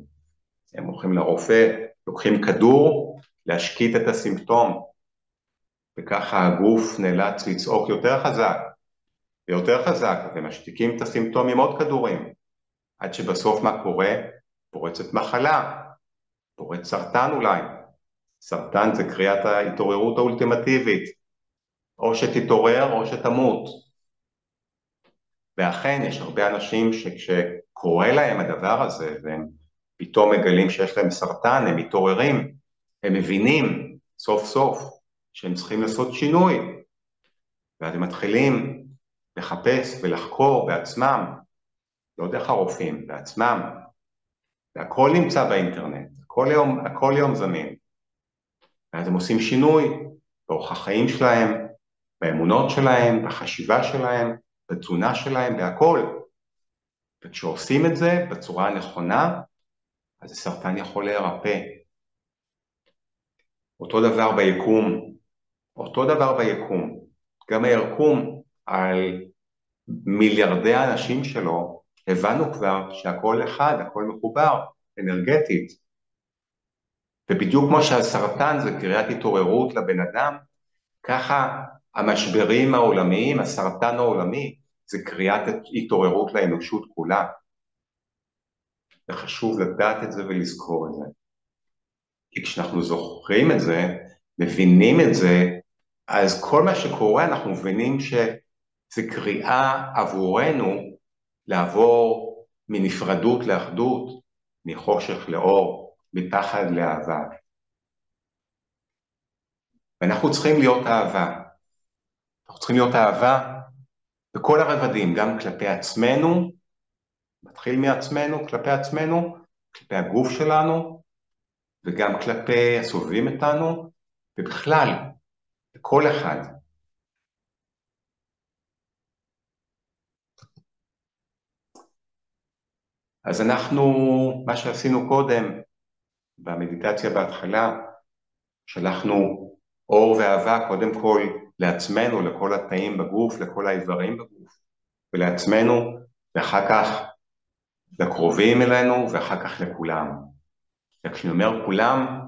הם הולכים לרופא, לוקחים כדור, להשקיט את הסימפטום. וככה הגוף נאלץ לצעוק יותר חזק. ויותר חזק, ומשתיקים את הסימפטומים עוד כדורים, עד שבסוף מה קורה? פורצת מחלה, פורץ סרטן אולי. סרטן זה קריאת ההתעוררות האולטימטיבית, או שתתעורר או שתמות. ואכן יש הרבה אנשים שכשקורה להם הדבר הזה, והם פתאום מגלים שיש להם סרטן, הם מתעוררים, הם מבינים סוף סוף שהם צריכים לעשות שינוי, ואז הם מתחילים לחפש ולחקור בעצמם, לא דרך הרופאים, בעצמם. והכל נמצא באינטרנט, הכל יום, הכל יום זמין. ואז הם עושים שינוי באורח החיים שלהם, באמונות שלהם, בחשיבה שלהם, בתזונה שלהם, בהכל. וכשעושים את זה בצורה הנכונה, אז הסרטן יכול להירפא. אותו דבר ביקום, אותו דבר ביקום, גם הירקום, על מיליארדי האנשים שלו, הבנו כבר שהכל אחד, הכל מחובר, אנרגטית. ובדיוק כמו שהסרטן זה קריאת התעוררות לבן אדם, ככה המשברים העולמיים, הסרטן העולמי, זה קריאת התעוררות לאנושות כולה. וחשוב לדעת את זה ולזכור את זה. כי כשאנחנו זוכרים את זה, מבינים את זה, אז כל מה שקורה אנחנו מבינים ש... זה קריאה עבורנו לעבור מנפרדות לאחדות, מחושך לאור, מפחד לאהבה. ואנחנו צריכים להיות אהבה. אנחנו צריכים להיות אהבה בכל הרבדים, גם כלפי עצמנו, מתחיל מעצמנו, כלפי עצמנו, כלפי הגוף שלנו, וגם כלפי הסובבים אותנו, ובכלל, בכל אחד. אז אנחנו, מה שעשינו קודם, במדיטציה בהתחלה, שלחנו אור ואהבה קודם כל לעצמנו, לכל התאים בגוף, לכל האיברים בגוף, ולעצמנו, ואחר כך לקרובים אלינו, ואחר כך לכולם. וכשאני אומר כולם,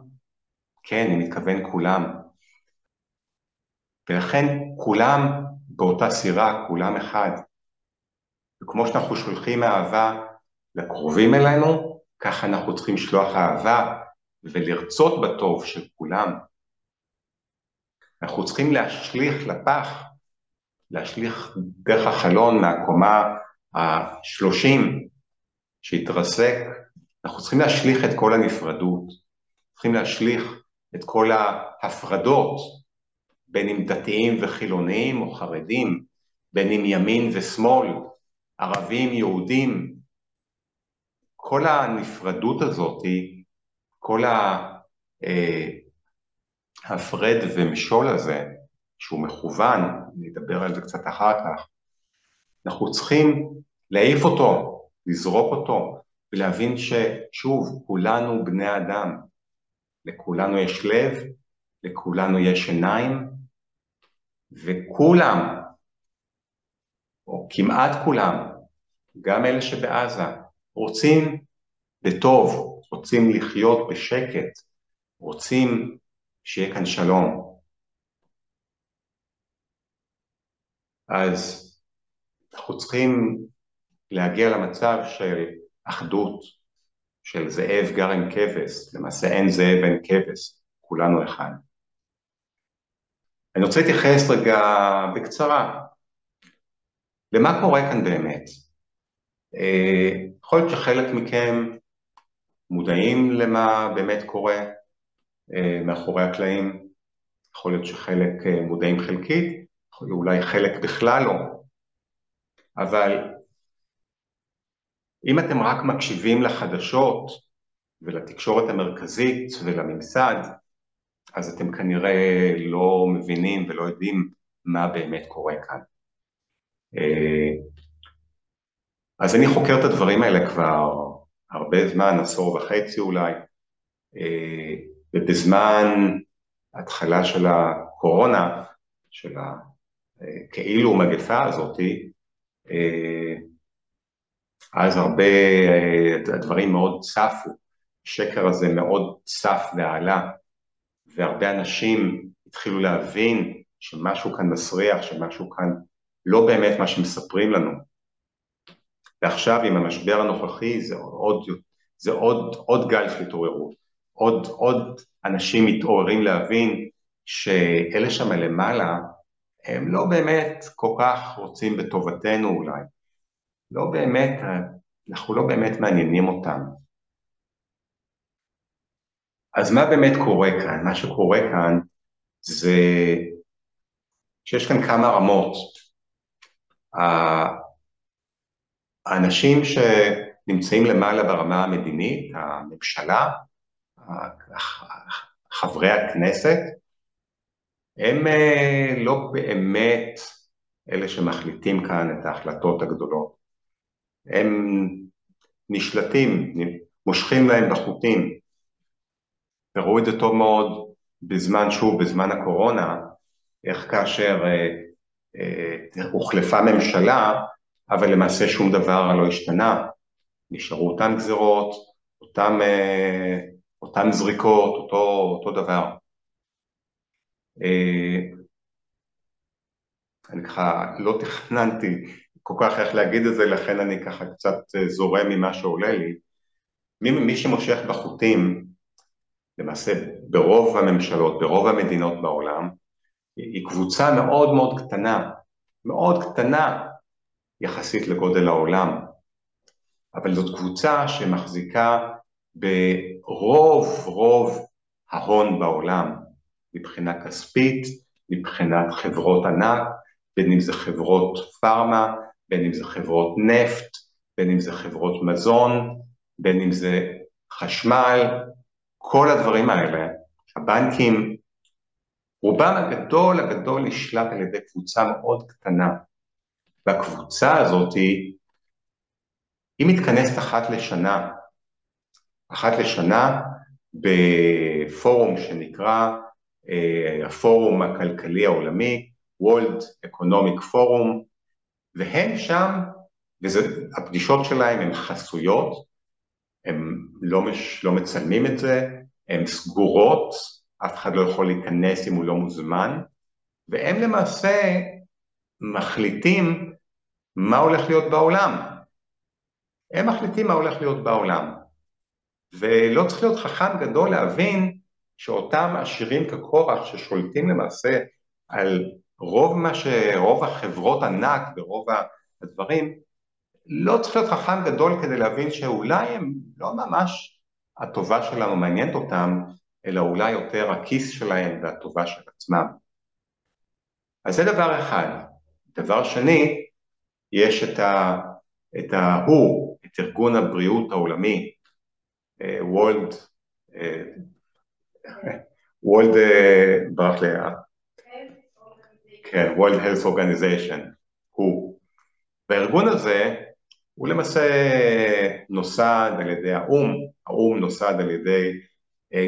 כן, אני מתכוון כולם. ולכן כולם באותה סירה, כולם אחד. וכמו שאנחנו שולחים אהבה, לקרובים אלינו, ככה אנחנו צריכים לשלוח אהבה ולרצות בטוב של כולם. אנחנו צריכים להשליך לפח, להשליך דרך החלון מהקומה השלושים שהתרסק. אנחנו צריכים להשליך את כל הנפרדות, צריכים להשליך את כל ההפרדות, בין אם דתיים וחילוניים או חרדים, בין אם ימין ושמאל, ערבים, יהודים, כל הנפרדות הזאת, כל ההפרד ומשול הזה, שהוא מכוון, נדבר על זה קצת אחר כך, אנחנו צריכים להעיף אותו, לזרוק אותו, ולהבין ששוב, כולנו בני אדם, לכולנו יש לב, לכולנו יש עיניים, וכולם, או כמעט כולם, גם אלה שבעזה, רוצים בטוב, רוצים לחיות בשקט, רוצים שיהיה כאן שלום. אז אנחנו צריכים להגיע למצב של אחדות, של זאב גר עם כבש, למעשה אין זאב אין כבש, כולנו אחד. אני רוצה להתייחס רגע בקצרה, למה קורה כאן באמת? יכול להיות שחלק מכם מודעים למה באמת קורה מאחורי הקלעים, יכול להיות שחלק מודעים חלקית, אולי חלק בכלל לא, אבל אם אתם רק מקשיבים לחדשות ולתקשורת המרכזית ולממסד, אז אתם כנראה לא מבינים ולא יודעים מה באמת קורה כאן. אז אני חוקר את הדברים האלה כבר הרבה זמן, עשור וחצי אולי, ובזמן התחלה של הקורונה, של כאילו מגפה הזאת, אז הרבה הדברים מאוד צפו, השקר הזה מאוד צף ועלה, והרבה אנשים התחילו להבין שמשהו כאן מסריח, שמשהו כאן לא באמת מה שמספרים לנו. ועכשיו עם המשבר הנוכחי זה עוד, זה עוד, עוד גל של התעוררות, עוד, עוד אנשים מתעוררים להבין שאלה שם למעלה, הם לא באמת כל כך רוצים בטובתנו אולי, לא באמת, אנחנו לא באמת מעניינים אותם. אז מה באמת קורה כאן? מה שקורה כאן זה שיש כאן כמה רמות. האנשים שנמצאים למעלה ברמה המדינית, הממשלה, חברי הכנסת, הם לא באמת אלה שמחליטים כאן את ההחלטות הגדולות. הם נשלטים, מושכים להם בחוטים. וראו את זה טוב מאוד בזמן, שוב, בזמן הקורונה, איך כאשר אה, אה, הוחלפה ממשלה, אבל למעשה שום דבר לא השתנה. נשארו אותן גזרות, אותן, אה, אותן זריקות, אותו, אותו דבר. אה, אני ככה לא תכננתי כל כך איך להגיד את זה, לכן אני ככה קצת זורם ממה שעולה לי. מי, מי שמושך בחוטים, למעשה ברוב הממשלות, ברוב המדינות בעולם, היא קבוצה מאוד מאוד קטנה, מאוד קטנה יחסית לגודל העולם. אבל זאת קבוצה שמחזיקה ברוב רוב ההון בעולם, מבחינה כספית, מבחינת חברות ענק, בין אם זה חברות פארמה, בין אם זה חברות נפט, בין אם זה חברות מזון, בין אם זה חשמל, כל הדברים האלה, הבנקים, רובם הגדול הגדול נשלט על ידי קבוצה מאוד קטנה. והקבוצה הזאת היא, היא מתכנסת אחת לשנה, אחת לשנה בפורום שנקרא אה, הפורום הכלכלי העולמי, World Economic Forum, והם שם, והפגישות שלהם הן חסויות, הם לא, מש, לא מצלמים את זה, הם סגורות, אף אחד לא יכול להיכנס אם הוא לא מוזמן, והם למעשה מחליטים מה הולך להיות בעולם. הם מחליטים מה הולך להיות בעולם. ולא צריך להיות חכם גדול להבין שאותם עשירים כקורח ששולטים למעשה על רוב מה שרוב החברות ענק ברוב הדברים, לא צריך להיות חכם גדול כדי להבין שאולי הם לא ממש הטובה שלנו מעניינת אותם, אלא אולי יותר הכיס שלהם והטובה של עצמם. אז זה דבר אחד. דבר שני, יש את ה... את ההוא, את ארגון הבריאות העולמי, וולד, וולד, ברח לי, כן, World Health Organization, הוא. והארגון הזה, הוא למעשה נוסד על ידי האום, האום נוסד על ידי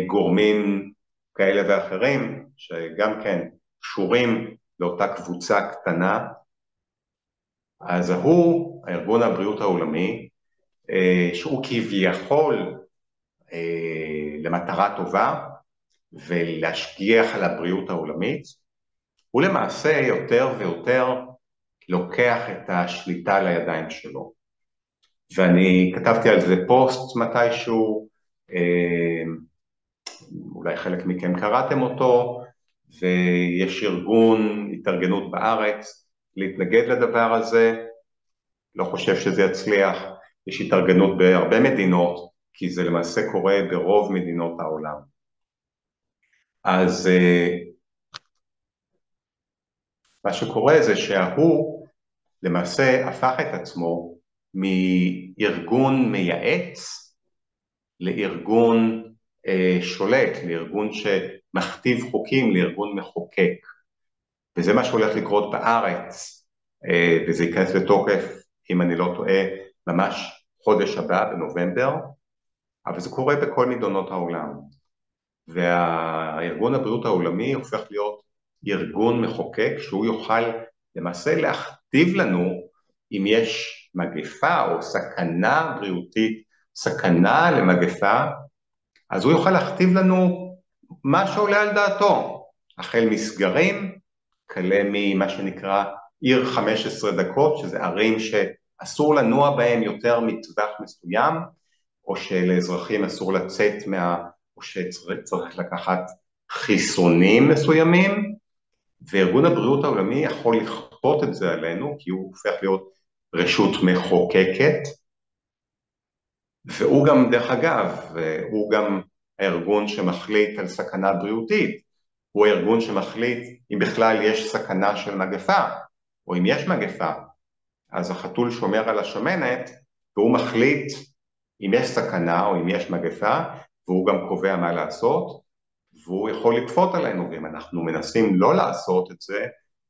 גורמים כאלה ואחרים, שגם כן קשורים לאותה קבוצה קטנה, אז הוא, הארגון הבריאות העולמי, שהוא כביכול למטרה טובה, ולהשגיח על הבריאות העולמית, הוא למעשה יותר ויותר לוקח את השליטה לידיים שלו. ואני כתבתי על זה פוסט מתישהו, אולי חלק מכם קראתם אותו, ויש ארגון התארגנות בארץ, להתנגד לדבר הזה, לא חושב שזה יצליח, יש התארגנות בהרבה מדינות, כי זה למעשה קורה ברוב מדינות העולם. אז מה שקורה זה שהוא למעשה הפך את עצמו מארגון מייעץ לארגון שולט, לארגון שמכתיב חוקים, לארגון מחוקק. וזה מה שהולך לקרות בארץ, וזה ייכנס לתוקף, אם אני לא טועה, ממש חודש הבא, בנובמבר, אבל זה קורה בכל מדינות העולם. והארגון הבריאות העולמי הופך להיות ארגון מחוקק, שהוא יוכל למעשה להכתיב לנו אם יש מגפה או סכנה בריאותית, סכנה למגפה, אז הוא יוכל להכתיב לנו מה שעולה על דעתו, החל מסגרים, כלה ממה שנקרא עיר חמש עשרה דקות, שזה ערים שאסור לנוע בהם יותר מטווח מסוים, או שלאזרחים אסור לצאת מה... או שצריך לקחת חיסונים מסוימים, וארגון הבריאות העולמי יכול לכפות את זה עלינו, כי הוא הופך להיות רשות מחוקקת, והוא גם, דרך אגב, הוא גם הארגון שמחליט על סכנה בריאותית, הוא הארגון שמחליט אם בכלל יש סכנה של מגפה, או אם יש מגפה, אז החתול שומר על השמנת, והוא מחליט אם יש סכנה או אם יש מגפה, והוא גם קובע מה לעשות, והוא יכול לקפות עלינו, ואם אנחנו מנסים לא לעשות את זה,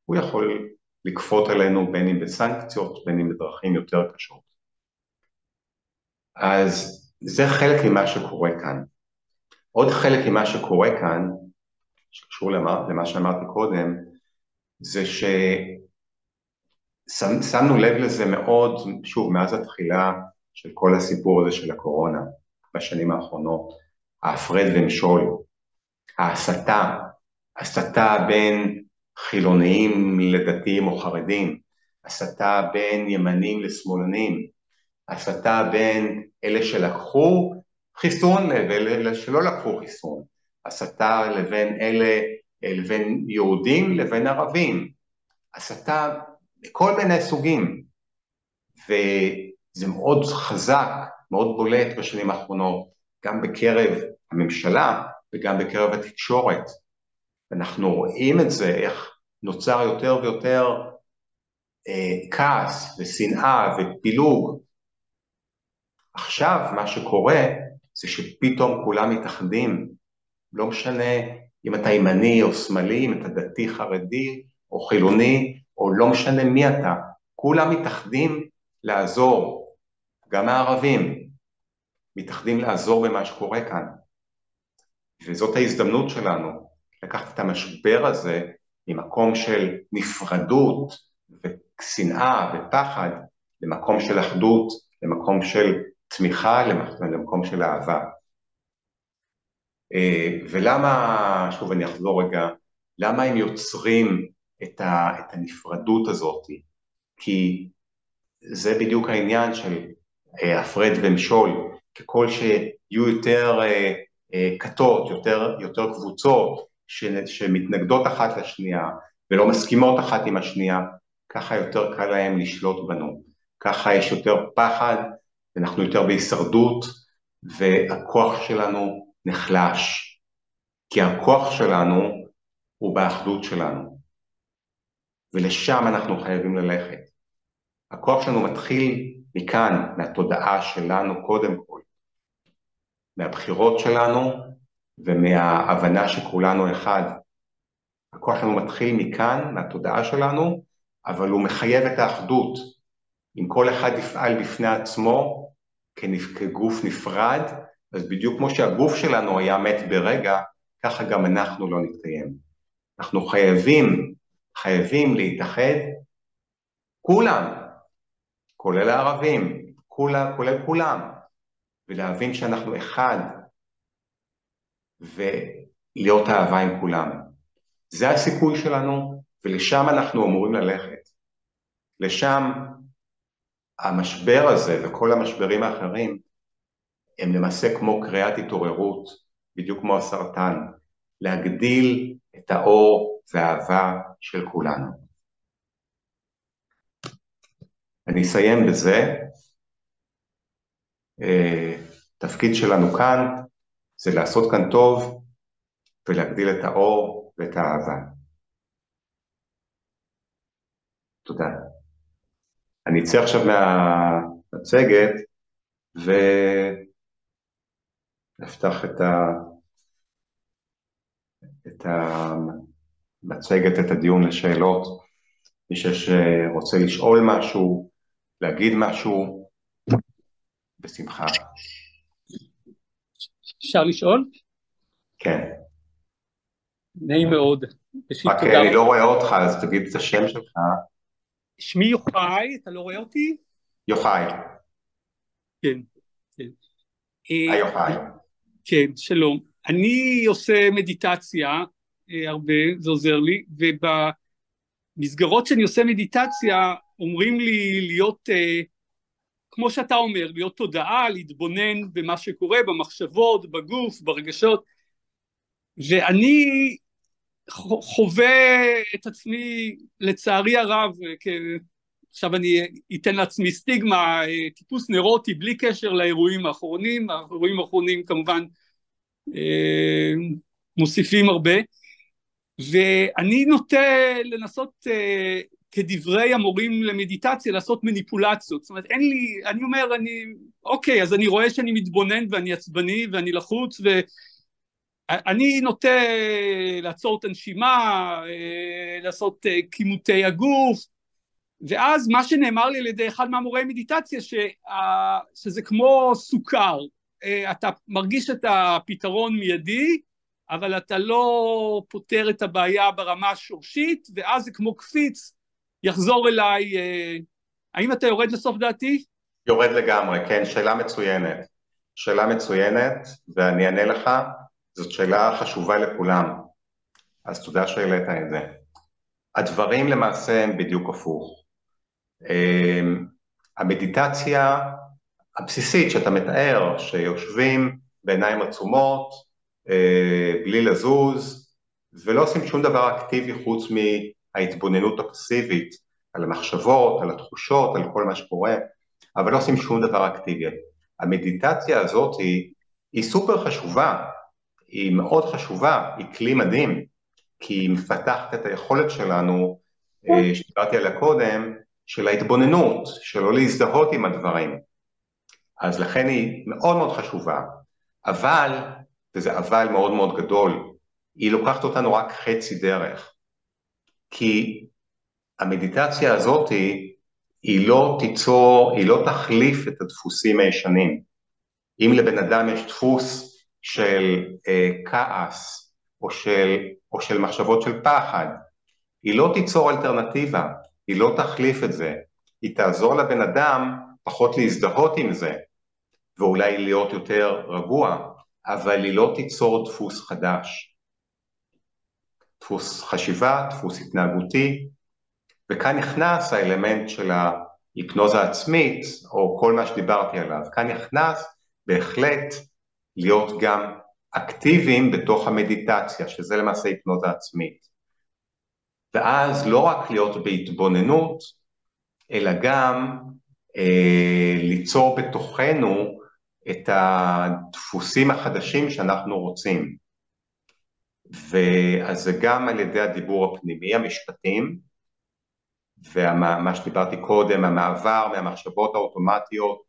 הוא יכול לקפות עלינו בין אם בסנקציות, בין אם בדרכים יותר קשות. אז זה חלק ממה שקורה כאן. עוד חלק ממה שקורה כאן, שקשור למה, למה שאמרתי קודם, זה ששמנו לב לזה מאוד, שוב, מאז התחילה של כל הסיפור הזה של הקורונה, בשנים האחרונות, ההפרד ומשול, ההסתה, הסתה בין חילוניים לדתיים או חרדים, הסתה בין ימנים לשמאלנים, הסתה בין אלה שלקחו חיסון ואלה שלא לקחו חיסון, הסתה לבין אלה, לבין יהודים, לבין ערבים. הסתה בכל מיני סוגים. וזה מאוד חזק, מאוד בולט בשנים האחרונות, גם בקרב הממשלה וגם בקרב התקשורת. אנחנו רואים את זה, איך נוצר יותר ויותר אה, כעס ושנאה ופילוג. עכשיו מה שקורה זה שפתאום כולם מתאחדים, לא משנה אם אתה ימני או שמאלי, אם אתה דתי חרדי או חילוני, או לא משנה מי אתה. כולם מתאחדים לעזור, גם הערבים, מתאחדים לעזור במה שקורה כאן. וזאת ההזדמנות שלנו, לקחת את המשבר הזה ממקום של נפרדות ושנאה ופחד, למקום של אחדות, למקום של תמיכה, למקום של אהבה. ולמה, שוב אני אחזור רגע, למה הם יוצרים את הנפרדות הזאת? כי זה בדיוק העניין של הפרד ומשול, ככל שיהיו יותר כתות, יותר, יותר קבוצות שמתנגדות אחת לשנייה ולא מסכימות אחת עם השנייה, ככה יותר קל להם לשלוט בנו, ככה יש יותר פחד, אנחנו יותר בהישרדות והכוח שלנו נחלש, כי הכוח שלנו הוא באחדות שלנו. ולשם אנחנו חייבים ללכת. הכוח שלנו מתחיל מכאן, מהתודעה שלנו קודם כל. מהבחירות שלנו ומההבנה שכולנו אחד. הכוח שלנו מתחיל מכאן, מהתודעה שלנו, אבל הוא מחייב את האחדות. אם כל אחד יפעל בפני עצמו כגוף נפרד, אז בדיוק כמו שהגוף שלנו היה מת ברגע, ככה גם אנחנו לא נתקיים. אנחנו חייבים, חייבים להתאחד, כולם, כולל הערבים, כולה, כולל כולם, ולהבין שאנחנו אחד, ולהיות אהבה עם כולם. זה הסיכוי שלנו, ולשם אנחנו אמורים ללכת. לשם המשבר הזה, וכל המשברים האחרים, הם למעשה כמו קריאת התעוררות, בדיוק כמו הסרטן, להגדיל את האור והאהבה של כולנו. אני אסיים בזה. תפקיד שלנו כאן, זה לעשות כאן טוב, ולהגדיל את האור ואת האהבה. תודה. אני אצא עכשיו מהמצגת, ו... נפתח את ה את המצגת, את הדיון לשאלות. מי שרוצה לשאול משהו, להגיד משהו, בשמחה. אפשר לשאול? כן. נעים מאוד. רק אני לא רואה אותך, אז תגיד את השם שלך. שמי יוחאי, אתה לא רואה אותי? יוחאי. כן, כן. היי יוחאי. כן, שלום. אני עושה מדיטציה הרבה, זה עוזר לי, ובמסגרות שאני עושה מדיטציה, אומרים לי להיות, כמו שאתה אומר, להיות תודעה, להתבונן במה שקורה, במחשבות, בגוף, ברגשות, ואני חווה את עצמי, לצערי הרב, עכשיו אני אתן לעצמי סטיגמה, טיפוס נרוטי, בלי קשר לאירועים האחרונים, האירועים האחרונים כמובן, מוסיפים הרבה, ואני נוטה לנסות כדברי המורים למדיטציה, לעשות מניפולציות, זאת אומרת, אין לי, אני אומר, אני, אוקיי, אז אני רואה שאני מתבונן ואני עצבני ואני לחוץ, ואני נוטה לעצור את הנשימה, לעשות כימותי הגוף, ואז מה שנאמר לי על ידי אחד מהמורי מדיטציה, שזה כמו סוכר, אתה מרגיש את הפתרון מיידי, אבל אתה לא פותר את הבעיה ברמה השורשית, ואז זה כמו קפיץ, יחזור אליי, האם אתה יורד לסוף דעתי? יורד לגמרי, כן, שאלה מצוינת. שאלה מצוינת, ואני אענה לך, זאת שאלה חשובה לכולם. אז תודה שהעלית את זה. הדברים למעשה הם בדיוק הפוך. המדיטציה הבסיסית שאתה מתאר, שיושבים בעיניים עצומות, בלי לזוז, ולא עושים שום דבר אקטיבי חוץ מההתבוננות הפסיבית, על המחשבות, על התחושות, על כל מה שקורה, אבל לא עושים שום דבר אקטיבי. המדיטציה הזאת היא, היא סופר חשובה, היא מאוד חשובה, היא כלי מדהים, כי היא מפתחת את היכולת שלנו, שדיברתי עליה קודם, של ההתבוננות, שלא להזדהות עם הדברים. אז לכן היא מאוד מאוד חשובה, אבל, וזה אבל מאוד מאוד גדול, היא לוקחת אותנו רק חצי דרך, כי המדיטציה הזאת היא לא תיצור, היא לא תחליף את הדפוסים הישנים. אם לבן אדם יש דפוס של אה, כעס, או של, או של מחשבות של פחד, היא לא תיצור אלטרנטיבה, היא לא תחליף את זה, היא תעזור לבן אדם פחות להזדהות עם זה, ואולי להיות יותר רגוע, אבל היא לא תיצור דפוס חדש. דפוס חשיבה, דפוס התנהגותי, וכאן נכנס האלמנט של ההיפנוזה העצמית, או כל מה שדיברתי עליו, כאן נכנס בהחלט להיות גם אקטיביים בתוך המדיטציה, שזה למעשה היפנוזה עצמית. ואז לא רק להיות בהתבוננות, אלא גם ליצור בתוכנו את הדפוסים החדשים שאנחנו רוצים. ואז זה גם על ידי הדיבור הפנימי, המשפטים, ומה שדיברתי קודם, המעבר מהמחשבות האוטומטיות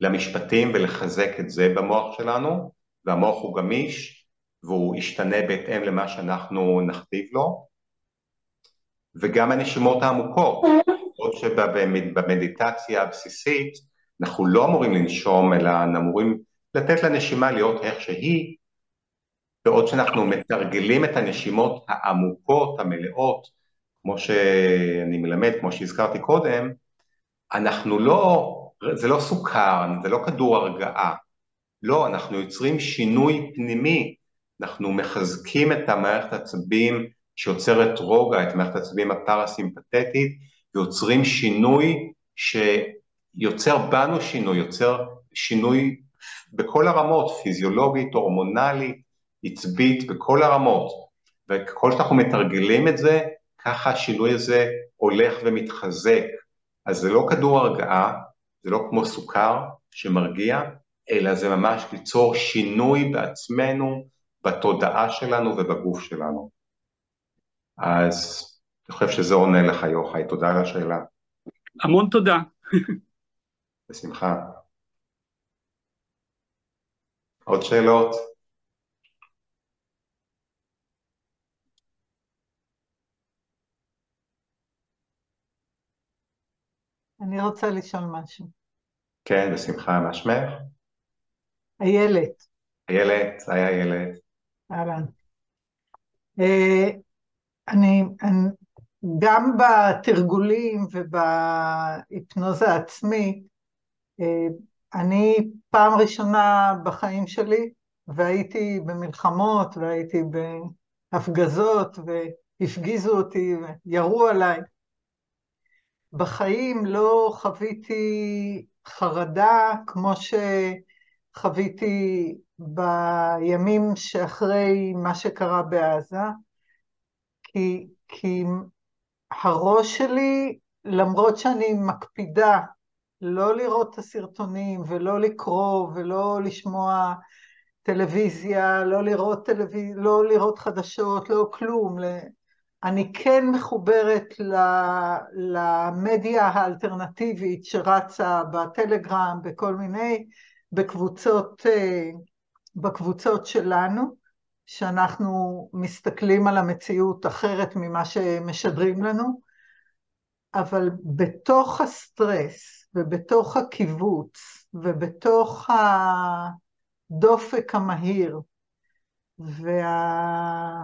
למשפטים, ולחזק את זה במוח שלנו, והמוח הוא גמיש, והוא ישתנה בהתאם למה שאנחנו נכתיב לו, וגם הנשימות העמוקות, עוד שבמדיטציה הבסיסית, אנחנו לא אמורים לנשום, אלא אמורים לתת לנשימה להיות איך שהיא, בעוד שאנחנו מתרגלים את הנשימות העמוקות, המלאות, כמו שאני מלמד, כמו שהזכרתי קודם, אנחנו לא, זה לא סוכר, זה לא כדור הרגעה, לא, אנחנו יוצרים שינוי פנימי, אנחנו מחזקים את המערכת העצבים שיוצרת רוגע, את מערכת העצבים הפרסימפתטית, ויוצרים שינוי שיוצר בנו שינוי, יוצר שינוי בכל הרמות, פיזיולוגית, הורמונלית, עצבית, בכל הרמות. וכל שאנחנו מתרגלים את זה, ככה השינוי הזה הולך ומתחזק. אז זה לא כדור הרגעה, זה לא כמו סוכר שמרגיע, אלא זה ממש ליצור שינוי בעצמנו, בתודעה שלנו ובגוף שלנו. אז אני חושב שזה עונה לך, יוחאי, תודה על השאלה. המון תודה. בשמחה. עוד שאלות? אני רוצה לשאול משהו. כן, בשמחה, מה שמך? איילת. איילת, היה איילת. אהלן. אני, אני, גם בתרגולים ובהיפנוזה עצמי, אני פעם ראשונה בחיים שלי, והייתי במלחמות, והייתי בהפגזות, והפגיזו אותי, וירו עליי. בחיים לא חוויתי חרדה, כמו שחוויתי בימים שאחרי מה שקרה בעזה, כי, כי הראש שלי, למרות שאני מקפידה לא לראות את הסרטונים, ולא לקרוא, ולא לשמוע טלוויזיה, לא לראות, טלוויז... לא לראות חדשות, לא כלום, לא... אני כן מחוברת למדיה האלטרנטיבית שרצה בטלגרם, בכל מיני, בקבוצות, בקבוצות שלנו, שאנחנו מסתכלים על המציאות אחרת ממה שמשדרים לנו, אבל בתוך הסטרס ובתוך הקיבוץ ובתוך הדופק המהיר וה...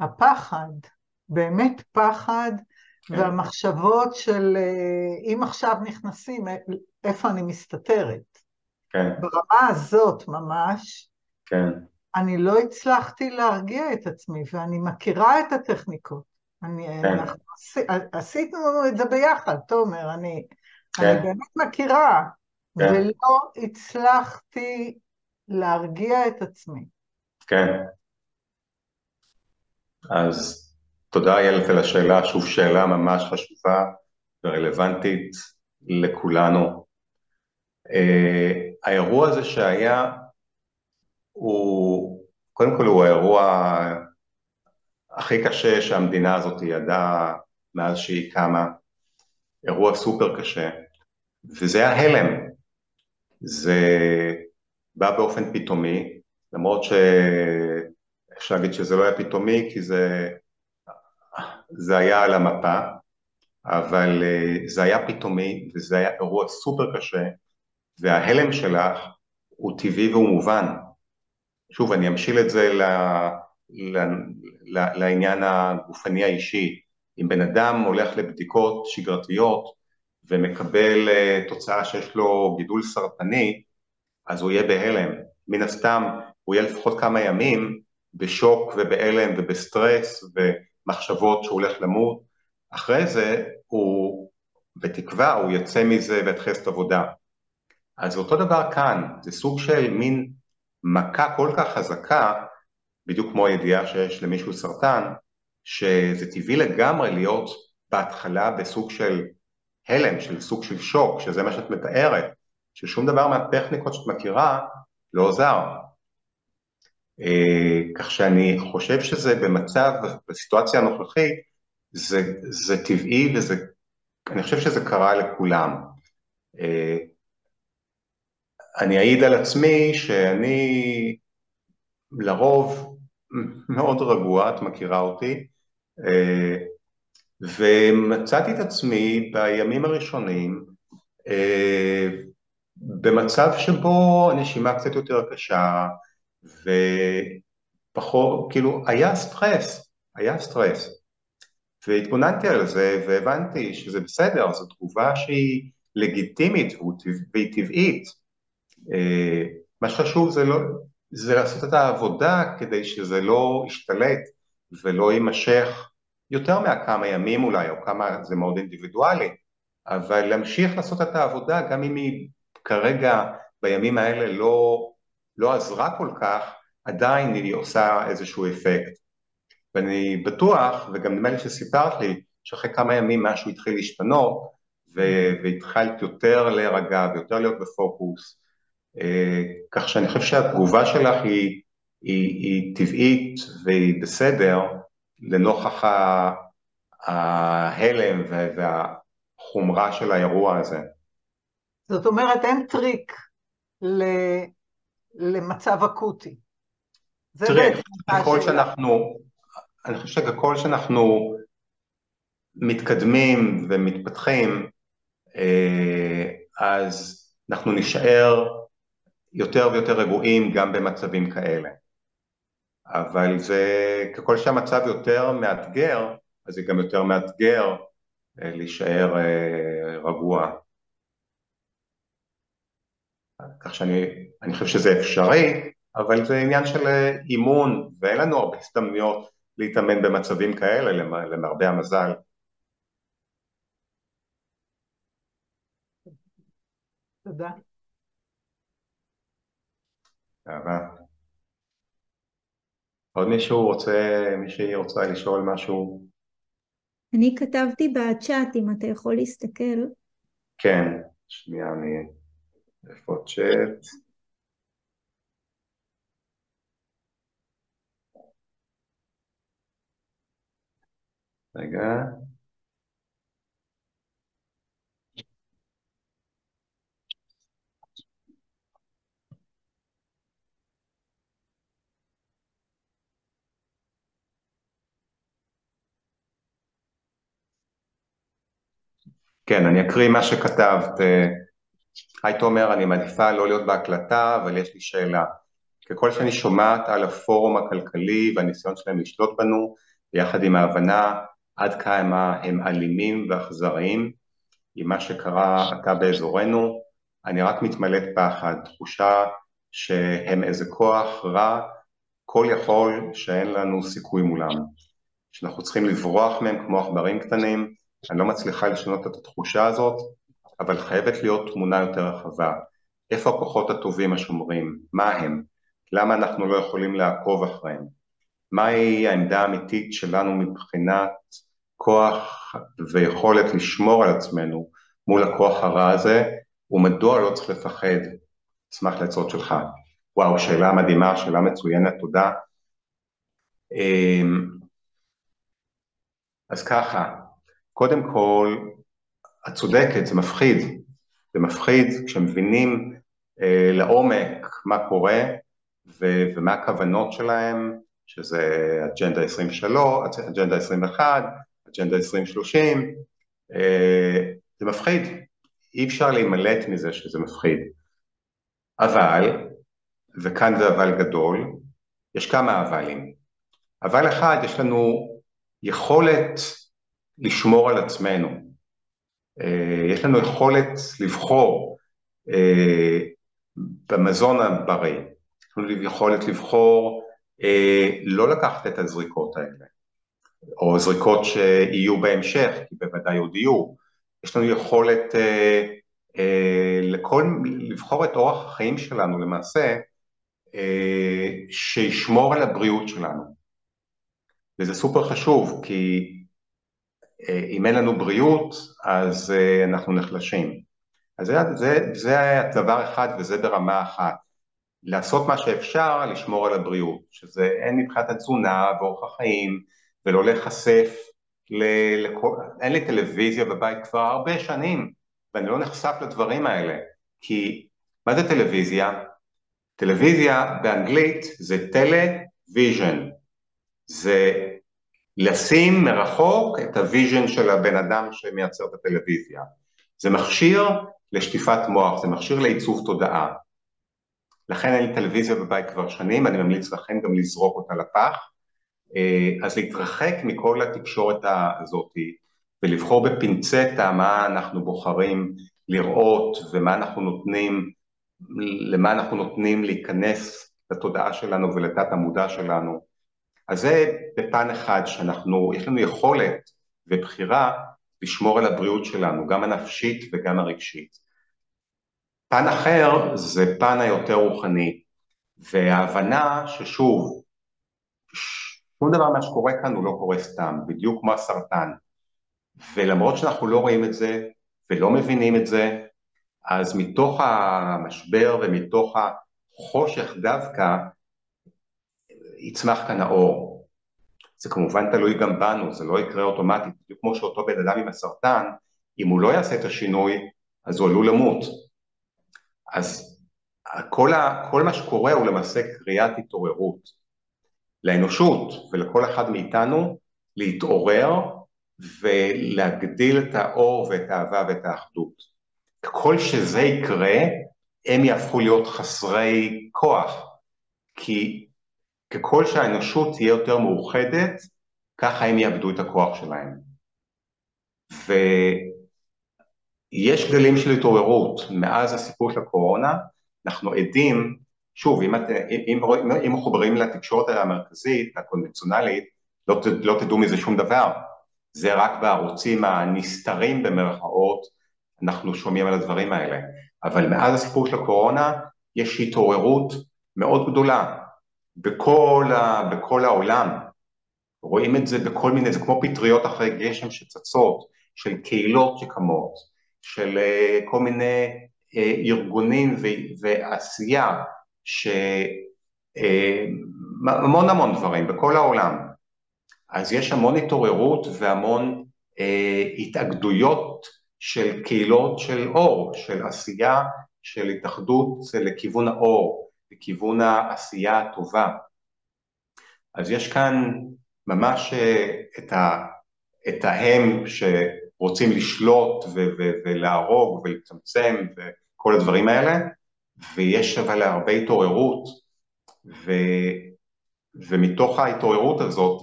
הפחד, באמת פחד, כן. והמחשבות של אם עכשיו נכנסים, איפה אני מסתתרת. כן. ברמה הזאת ממש, כן. אני לא הצלחתי להרגיע את עצמי, ואני מכירה את הטכניקות. אני, כן. אנחנו, עשינו את זה ביחד, תומר, אני, כן. אני באמת מכירה, כן. ולא הצלחתי להרגיע את עצמי. כן. אז תודה איילת על השאלה, שוב שאלה ממש חשובה ורלוונטית לכולנו. האירוע הזה שהיה, הוא, קודם כל הוא האירוע הכי קשה שהמדינה הזאת ידעה מאז שהיא קמה, אירוע סופר קשה, וזה היה הלם. זה בא באופן פתאומי, למרות ש... אפשר להגיד שזה לא היה פתאומי, כי זה, זה היה על המפה, אבל זה היה פתאומי, וזה היה אירוע סופר קשה, וההלם שלך הוא טבעי והוא מובן. שוב, אני אמשיל את זה ל, ל, ל, לעניין הגופני האישי. אם בן אדם הולך לבדיקות שגרתיות, ומקבל תוצאה שיש לו גידול סרטני, אז הוא יהיה בהלם. מן הסתם, הוא יהיה לפחות כמה ימים, בשוק ובאלם ובסטרס ומחשבות שהוא הולך למות. אחרי זה הוא בתקווה, הוא יצא מזה והתחסת עבודה. אז אותו דבר כאן, זה סוג של מין מכה כל כך חזקה, בדיוק כמו הידיעה שיש למישהו סרטן, שזה טבעי לגמרי להיות בהתחלה בסוג של הלם, של סוג של שוק, שזה מה שאת מתארת, ששום דבר מהטכניקות שאת מכירה לא עוזר. כך שאני חושב שזה במצב, בסיטואציה הנוכחית, זה, זה טבעי וזה, אני חושב שזה קרה לכולם. אני אעיד על עצמי שאני לרוב מאוד רגוע, את מכירה אותי, ומצאתי את עצמי בימים הראשונים במצב שבו הנשימה קצת יותר קשה, ופחות, כאילו היה סטרס, היה סטרס. והתבוננתי על זה והבנתי שזה בסדר, זו תגובה שהיא לגיטימית והיא טבעית. מה שחשוב זה, לא, זה לעשות את העבודה כדי שזה לא ישתלט ולא יימשך יותר מהכמה ימים אולי, או כמה זה מאוד אינדיבידואלי, אבל להמשיך לעשות את העבודה גם אם היא כרגע בימים האלה לא, לא עזרה כל כך, עדיין היא עושה איזשהו אפקט. ואני בטוח, וגם נדמה לי שסיפרת לי, שאחרי כמה ימים משהו התחיל להשתנות, והתחלת יותר להירגע ויותר להיות בפוקוס, כך שאני חושב שהתגובה שלך היא, היא, היא טבעית והיא בסדר, לנוכח ההלם והחומרה של האירוע הזה. זאת אומרת, אין טריק ל... למצב אקוטי. טריק, ככל שאנחנו, אני חושב שכל שאנחנו מתקדמים ומתפתחים, אז אנחנו נשאר יותר ויותר רגועים גם במצבים כאלה. אבל זה, ככל שהמצב יותר מאתגר, אז זה גם יותר מאתגר להישאר רגוע. כך שאני אני חושב שזה אפשרי, אבל זה עניין של אימון, ואין לנו הרבה הזדמנויות להתאמן במצבים כאלה, למרבה המזל. תודה. תודה. עוד מישהו רוצה, מישהי רוצה לשאול משהו? אני כתבתי בצ'אט, אם אתה יכול להסתכל. כן, שנייה, אני... איפה צ'אט? רגע. כן, אני אקריא מה שכתבת. היי תומר, אני מעדיפה לא להיות בהקלטה, אבל יש לי שאלה. ככל שאני שומעת על הפורום הכלכלי והניסיון שלהם לשלוט בנו, ביחד עם ההבנה עד כמה הם אלימים ואכזריים, עם מה שקרה עתה באזורנו, אני רק מתמלאת פחד, תחושה שהם איזה כוח רע, כל יכול שאין לנו סיכוי מולם, שאנחנו צריכים לברוח מהם כמו עכברים קטנים. אני לא מצליחה לשנות את התחושה הזאת, אבל חייבת להיות תמונה יותר רחבה. איפה הכוחות הטובים השומרים? מה הם? למה אנחנו לא יכולים לעקוב אחריהם? מהי העמדה האמיתית שלנו מבחינת כוח ויכולת לשמור על עצמנו מול הכוח הרע הזה, ומדוע לא צריך לפחד? אשמח לעצות שלך. וואו, שאלה מדהימה, שאלה מצוינת, תודה. אז ככה, קודם כל, את צודקת, זה מפחיד, זה מפחיד כשמבינים אה, לעומק מה קורה ו- ומה הכוונות שלהם, שזה אג'נדה עשרים ושלוש, אג'נדה עשרים ואחת, אג'נדה עשרים שלושים, אה, זה מפחיד, אי אפשר להימלט מזה שזה מפחיד. אבל, וכאן זה אבל גדול, יש כמה אבלים. אבל אחד, יש לנו יכולת לשמור על עצמנו. יש לנו יכולת לבחור אה, במזון הבריא, יש לנו יכולת לבחור אה, לא לקחת את הזריקות האלה, או זריקות שיהיו בהמשך, כי בוודאי עוד יהיו. יש לנו יכולת אה, אה, לכל, לבחור את אורח החיים שלנו למעשה, אה, שישמור על הבריאות שלנו. וזה סופר חשוב, כי אם אין לנו בריאות, אז אנחנו נחלשים. אז זה, זה, זה דבר אחד, וזה ברמה אחת. לעשות מה שאפשר, לשמור על הבריאות, שזה אין מבחינת התזונה ואורח החיים, ולא להיחשף, ל- ל- אין לי טלוויזיה בבית כבר הרבה שנים, ואני לא נחשף לדברים האלה, כי מה זה טלוויזיה? טלוויזיה באנגלית זה טלוויז'ן, זה לשים מרחוק את הוויז'ן של הבן אדם שמייצר את הטלוויזיה, זה מכשיר לשטיפת מוח, זה מכשיר לעיצוב תודעה, לכן אין לי טלוויזיה בבית כבר שנים, אני ממליץ לכן גם לזרוק אותה לפח, אז להתרחק מכל התקשורת הזאת, ולבחור בפינצטה מה אנחנו בוחרים לראות, ומה אנחנו נותנים, למה אנחנו נותנים להיכנס לתודעה שלנו ולתת המודע שלנו. אז זה בפן אחד שאנחנו, יש לנו יכולת ובחירה לשמור על הבריאות שלנו, גם הנפשית וגם הרגשית. פן אחר זה פן היותר רוחני, וההבנה ששוב, שום דבר מה שקורה כאן הוא לא קורה סתם, בדיוק כמו הסרטן, ולמרות שאנחנו לא רואים את זה ולא מבינים את זה, אז מתוך המשבר ומתוך החושך דווקא, יצמח כאן האור. זה כמובן תלוי גם בנו, זה לא יקרה אוטומטית, בדיוק כמו שאותו בן אדם עם הסרטן, אם הוא לא יעשה את השינוי, אז הוא עלול למות. אז כל, ה, כל מה שקורה הוא למעשה קריאת התעוררות לאנושות ולכל אחד מאיתנו להתעורר ולהגדיל את האור ואת האהבה ואת האחדות. כל שזה יקרה, הם יהפכו להיות חסרי כוח, כי ככל שהאנושות תהיה יותר מאוחדת, ככה הם יאבדו את הכוח שלהם. ו... יש גלים של התעוררות מאז הסיפור של הקורונה, אנחנו עדים, שוב, אם, אם, אם חוברים לתקשורת המרכזית, הקונבנציונלית, לא, לא תדעו מזה שום דבר, זה רק בערוצים הנסתרים במרכאות, אנחנו שומעים על הדברים האלה, אבל מאז הסיפור של הקורונה, יש התעוררות מאוד גדולה, בכל, ה, בכל העולם, רואים את זה בכל מיני, זה כמו פטריות אחרי גשם שצצות, של קהילות שקמות, של כל מיני ארגונים ועשייה, המון המון דברים בכל העולם. אז יש המון התעוררות והמון התאגדויות של קהילות של אור, של עשייה, של התאחדות לכיוון האור, לכיוון העשייה הטובה. אז יש כאן ממש את, ה, את ההם ש... רוצים לשלוט ו- ו- ולהרוג ולצמצם וכל הדברים האלה, ויש אבל הרבה התעוררות, ו- ומתוך ההתעוררות הזאת,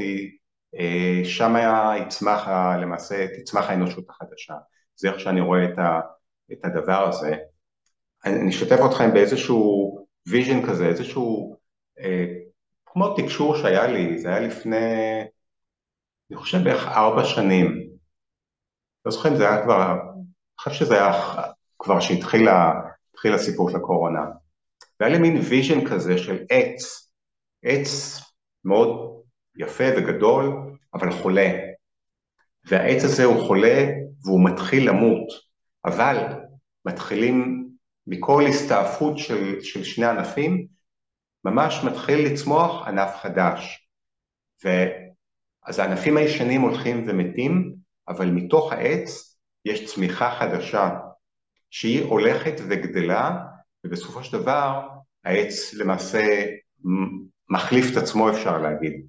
שם יצמח, למעשה תצמח האנושות החדשה. זה איך שאני רואה את, ה- את הדבר הזה. אני אשתף אתכם באיזשהו ויז'ן כזה, איזשהו, אה, כמו תקשור שהיה לי, זה היה לפני, אני חושב בערך ארבע שנים, לא זוכרים, זה היה כבר, אני חושב שזה היה כבר שהתחיל הסיפור של הקורונה. והיה לי מין ויז'ן כזה של עץ, עץ מאוד יפה וגדול, אבל חולה. והעץ הזה הוא חולה והוא מתחיל למות, אבל מתחילים מכל הסתעפות של, של שני ענפים, ממש מתחיל לצמוח ענף חדש. ואז הענפים הישנים הולכים ומתים, אבל מתוך העץ יש צמיחה חדשה, שהיא הולכת וגדלה, ובסופו של דבר העץ למעשה מחליף את עצמו אפשר להגיד.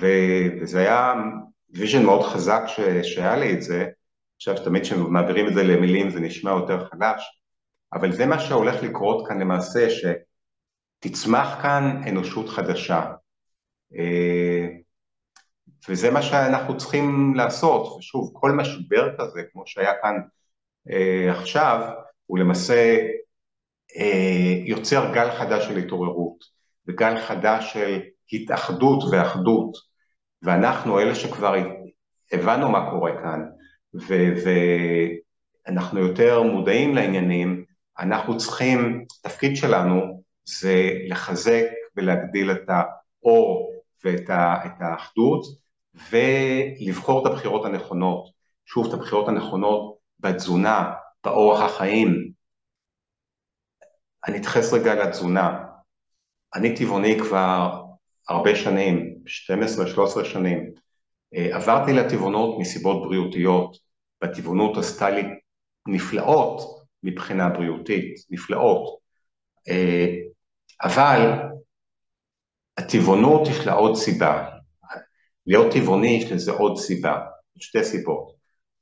וזה היה ויז'ן מאוד חזק שהיה לי את זה, עכשיו תמיד כשמעבירים את זה למילים זה נשמע יותר חלש, אבל זה מה שהולך לקרות כאן למעשה, שתצמח כאן אנושות חדשה. וזה מה שאנחנו צריכים לעשות, ושוב, כל משבר כזה, כמו שהיה כאן אה, עכשיו, הוא למעשה אה, יוצר גל חדש של התעוררות, וגל חדש של התאחדות ואחדות, ואנחנו אלה שכבר הבנו מה קורה כאן, ואנחנו יותר מודעים לעניינים, אנחנו צריכים, התפקיד שלנו זה לחזק ולהגדיל את האור ואת ה, את האחדות, ולבחור את הבחירות הנכונות, שוב את הבחירות הנכונות בתזונה, באורח החיים. אני אתייחס רגע לתזונה. אני טבעוני כבר הרבה שנים, שתים עשרה שלוש עשרה שנים. עברתי לטבעונות מסיבות בריאותיות, בטבעונות עשתה לי נפלאות מבחינה בריאותית, נפלאות. אבל הטבעונות יש לה עוד סיבה. להיות טבעוני יש לזה עוד סיבה, שתי סיבות.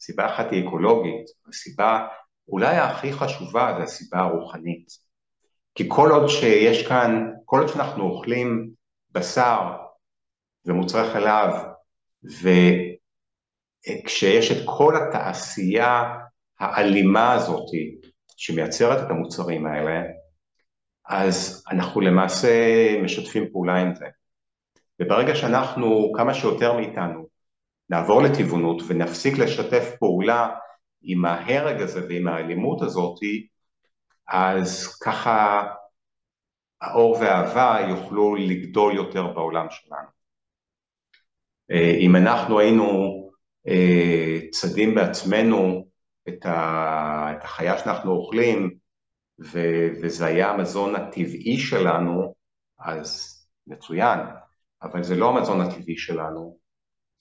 סיבה אחת היא אקולוגית, הסיבה אולי הכי חשובה זה הסיבה הרוחנית. כי כל עוד שיש כאן, כל עוד שאנחנו אוכלים בשר ומוצרי חלב, וכשיש את כל התעשייה האלימה הזאת שמייצרת את המוצרים האלה, אז אנחנו למעשה משתפים פעולה עם זה. וברגע שאנחנו, כמה שיותר מאיתנו, נעבור לטבעונות ונפסיק לשתף פעולה עם ההרג הזה ועם האלימות הזאת, אז ככה האור והאהבה יוכלו לגדול יותר בעולם שלנו. אם אנחנו היינו צדים בעצמנו את החיה שאנחנו אוכלים, וזה היה המזון הטבעי שלנו, אז מצוין, אבל זה לא המזון הטבעי שלנו.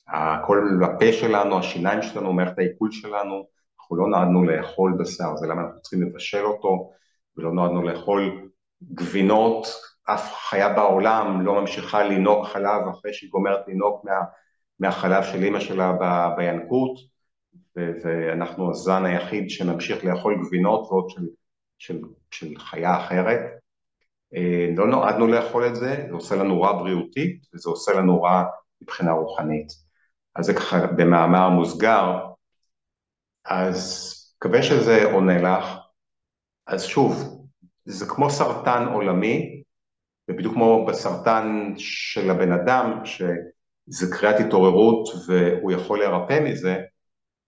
הכל הפה שלנו, השיניים שלנו, מערכת העיכול שלנו, אנחנו לא נועדנו לאכול בשר, זה למה אנחנו צריכים לבשל אותו, ולא נועדנו לאכול גבינות, אף חיה בעולם לא ממשיכה לינוק חלב אחרי שהיא גומרת לינוק מה, מהחלב של אמא שלה ב, בינקות, ו, ואנחנו הזן היחיד שממשיך לאכול גבינות ועוד של, של, של חיה אחרת. לא נועדנו לאכול את זה, זה עושה לנו רע בריאותית, וזה עושה לנו רע מבחינה רוחנית. אז זה ככה במאמר מוסגר, אז מקווה שזה עונה לך. אז שוב, זה כמו סרטן עולמי, ובדיוק כמו בסרטן של הבן אדם, שזה קריאת התעוררות והוא יכול להירפא מזה,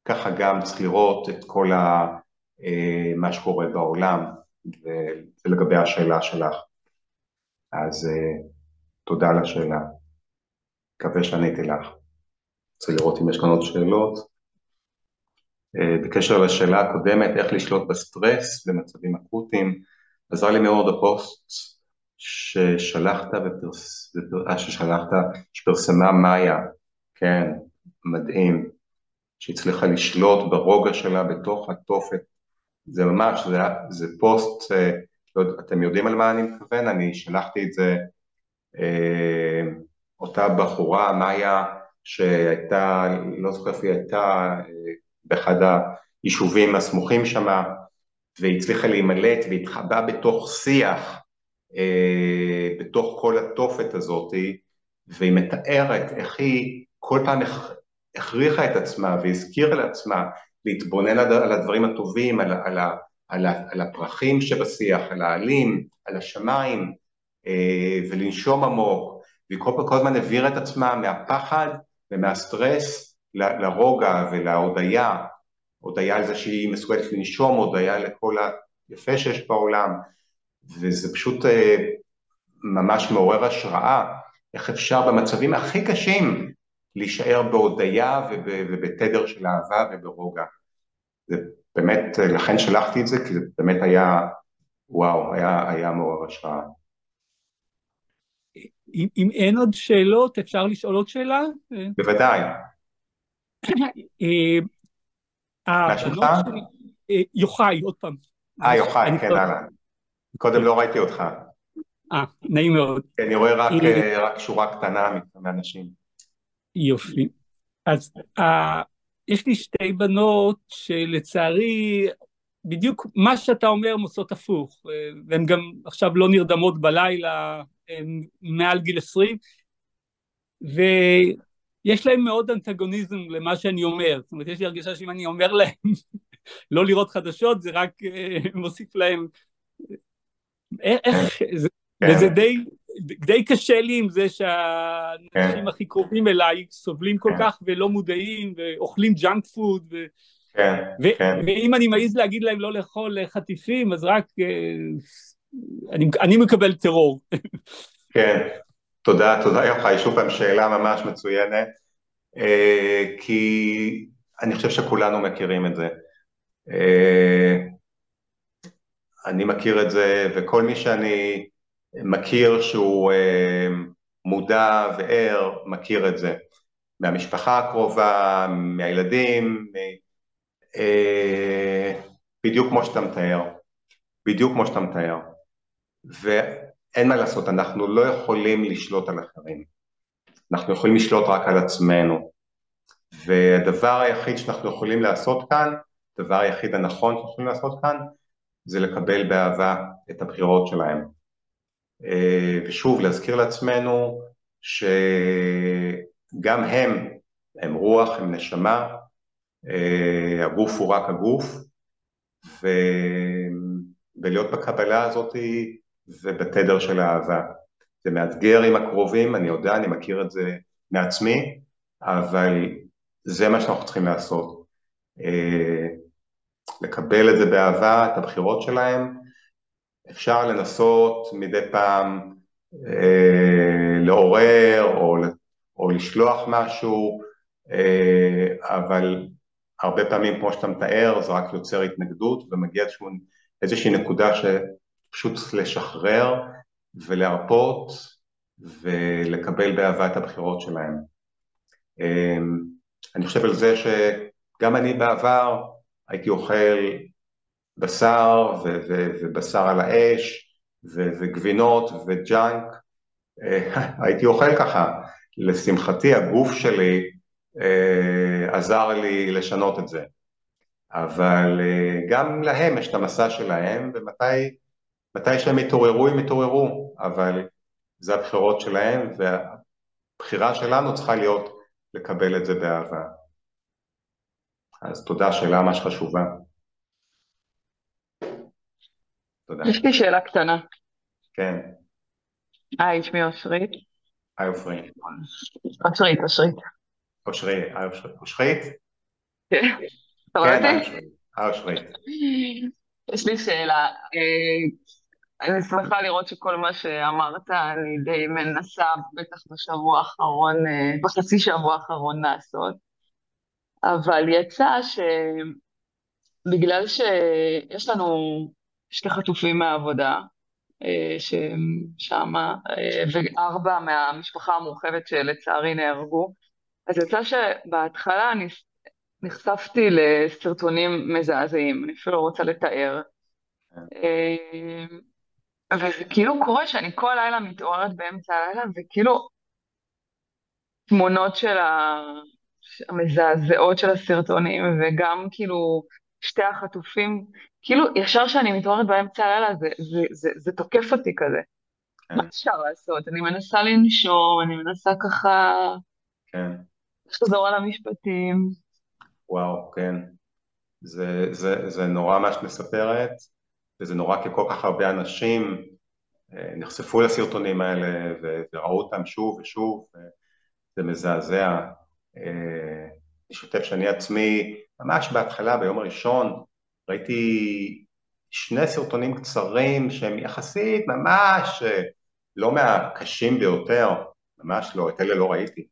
ככה גם צריך לראות את כל ה, מה שקורה בעולם, ולגבי השאלה שלך. אז תודה על השאלה. מקווה שעניתי לך. צריך לראות אם יש כאן עוד שאלות. בקשר לשאלה הקודמת, איך לשלוט בסטרס במצבים אקוטיים, עזר לי מאוד הפוסט ששלחת, ופרס... ששלחת שפרסמה מאיה, כן, מדהים, שהצליחה לשלוט ברוגע שלה בתוך התופת, זה ממש, זה, זה פוסט, לא, אתם יודעים על מה אני מתכוון, אני שלחתי את זה, אה, אותה בחורה, מאיה, שהייתה, לא זוכר איפה היא הייתה, באחד היישובים הסמוכים שם, והיא הצליחה להימלט והתחבא בתוך שיח, אה, בתוך כל התופת הזאת, והיא מתארת איך היא כל פעם הכריחה את עצמה והזכירה לעצמה, להתבונן על הדברים הטובים, על, על, על, על הפרחים שבשיח, על העלים, על השמיים, אה, ולנשום עמוק, והיא כל הזמן העבירה את עצמה מהפחד ומהסטרס ל, לרוגע ולהודיה, הודיה על זה שהיא מסוגלת לנשום, הודיה לכל היפה שיש בעולם, וזה פשוט אה, ממש מעורר השראה, איך אפשר במצבים הכי קשים להישאר בהודיה וב, ובתדר של אהבה וברוגע. זה באמת, לכן שלחתי את זה, כי זה באמת היה, וואו, היה, היה מעורר השראה. אם, אם אין עוד שאלות, אפשר לשאול עוד שאלה? בוודאי. מהשלך? יוחאי, עוד פעם. אה, יוחאי, כן, הלאה. קודם לא ראיתי אותך. אה, נעים מאוד. אני רואה רק שורה קטנה מהאנשים. יופי. אז יש לי שתי בנות שלצערי, בדיוק מה שאתה אומר מוצאות הפוך, והן גם עכשיו לא נרדמות בלילה, הן מעל גיל עשרים, ו... יש להם מאוד אנטגוניזם למה שאני אומר, זאת אומרת, יש לי הרגישה שאם אני אומר להם לא לראות חדשות, זה רק מוסיף להם, איך, וזה די קשה לי עם זה שהאנשים הכי קרובים אליי סובלים כל כך ולא מודעים, ואוכלים ג'אנק פוד, ואם אני מעיז להגיד להם לא לאכול חטיפים, אז רק אני מקבל טרור. כן. תודה, תודה יוחאי, שוב פעם שאלה ממש מצוינת, כי אני חושב שכולנו מכירים את זה. אני מכיר את זה, וכל מי שאני מכיר שהוא מודע וער, מכיר את זה. מהמשפחה הקרובה, מהילדים, בדיוק כמו שאתה מתאר. בדיוק כמו שאתה מתאר. ואין מה לעשות, אנחנו לא יכולים לשלוט על אחרים. אנחנו יכולים לשלוט רק על עצמנו. והדבר היחיד שאנחנו יכולים לעשות כאן, הדבר היחיד הנכון שאנחנו יכולים לעשות כאן, זה לקבל באהבה את הבחירות שלהם. ושוב, להזכיר לעצמנו שגם הם, הם רוח, הם נשמה, הגוף הוא רק הגוף, ולהיות בקבלה הזאת ובתדר של האהבה. זה מאתגר עם הקרובים, אני יודע, אני מכיר את זה מעצמי, אבל זה מה שאנחנו צריכים לעשות. לקבל את זה באהבה, את הבחירות שלהם. אפשר לנסות מדי פעם אה, לעורר או, או לשלוח משהו, אה, אבל הרבה פעמים כמו שאתה מתאר זה רק יוצר התנגדות ומגיע איזושהי נקודה שפשוט לשחרר ולהרפות ולקבל באהבה את הבחירות שלהם. אה, אני חושב על זה שגם אני בעבר הייתי אוכל בשר ו- ו- ובשר על האש ו- וגבינות וג'אנק, הייתי אוכל ככה. לשמחתי הגוף שלי אה, עזר לי לשנות את זה, אבל אה, גם להם יש את המסע שלהם, ומתי מתי שהם יתעוררו הם יתעוררו, אבל זה הבחירות שלהם, והבחירה שלנו צריכה להיות לקבל את זה באהבה. אז תודה, שאלה ממש חשובה. תודה. יש לי שאלה קטנה. כן. היי, שמי אושרית. היי אושרית. אושרית, אושרית. אושרית, אושרית? כן. אתה רואה אותי? היי אושרית. יש לי שאלה. אני שמחה לראות שכל מה שאמרת, אני די מנסה בטח בשבוע האחרון, בחצי שבוע האחרון לעשות. אבל יצא שבגלל שיש לנו שתי חטופים מהעבודה, שמה, וארבע מהמשפחה המורחבת שלצערי נהרגו, אז יצא שבהתחלה אני נחשפתי לסרטונים מזעזעים, אני אפילו רוצה לתאר. וזה כאילו קורה שאני כל לילה מתעוררת באמצע הלילה, וכאילו תמונות של ה... המזעזעות של הסרטונים, וגם כאילו שתי החטופים, כאילו ישר שאני מתעוררת באמצע הלילה, זה, זה, זה, זה תוקף אותי כזה. כן. מה אפשר לעשות? אני מנסה לנשום, אני מנסה ככה... כן. לחזור על המשפטים. וואו, כן. זה, זה, זה נורא מה שמספרת, וזה נורא כי כל כך הרבה אנשים נחשפו לסרטונים האלה, וראו אותם שוב ושוב, זה מזעזע. לשתף שאני עצמי ממש בהתחלה ביום הראשון ראיתי שני סרטונים קצרים שהם יחסית ממש לא מהקשים ביותר, ממש לא, את אלה לא ראיתי,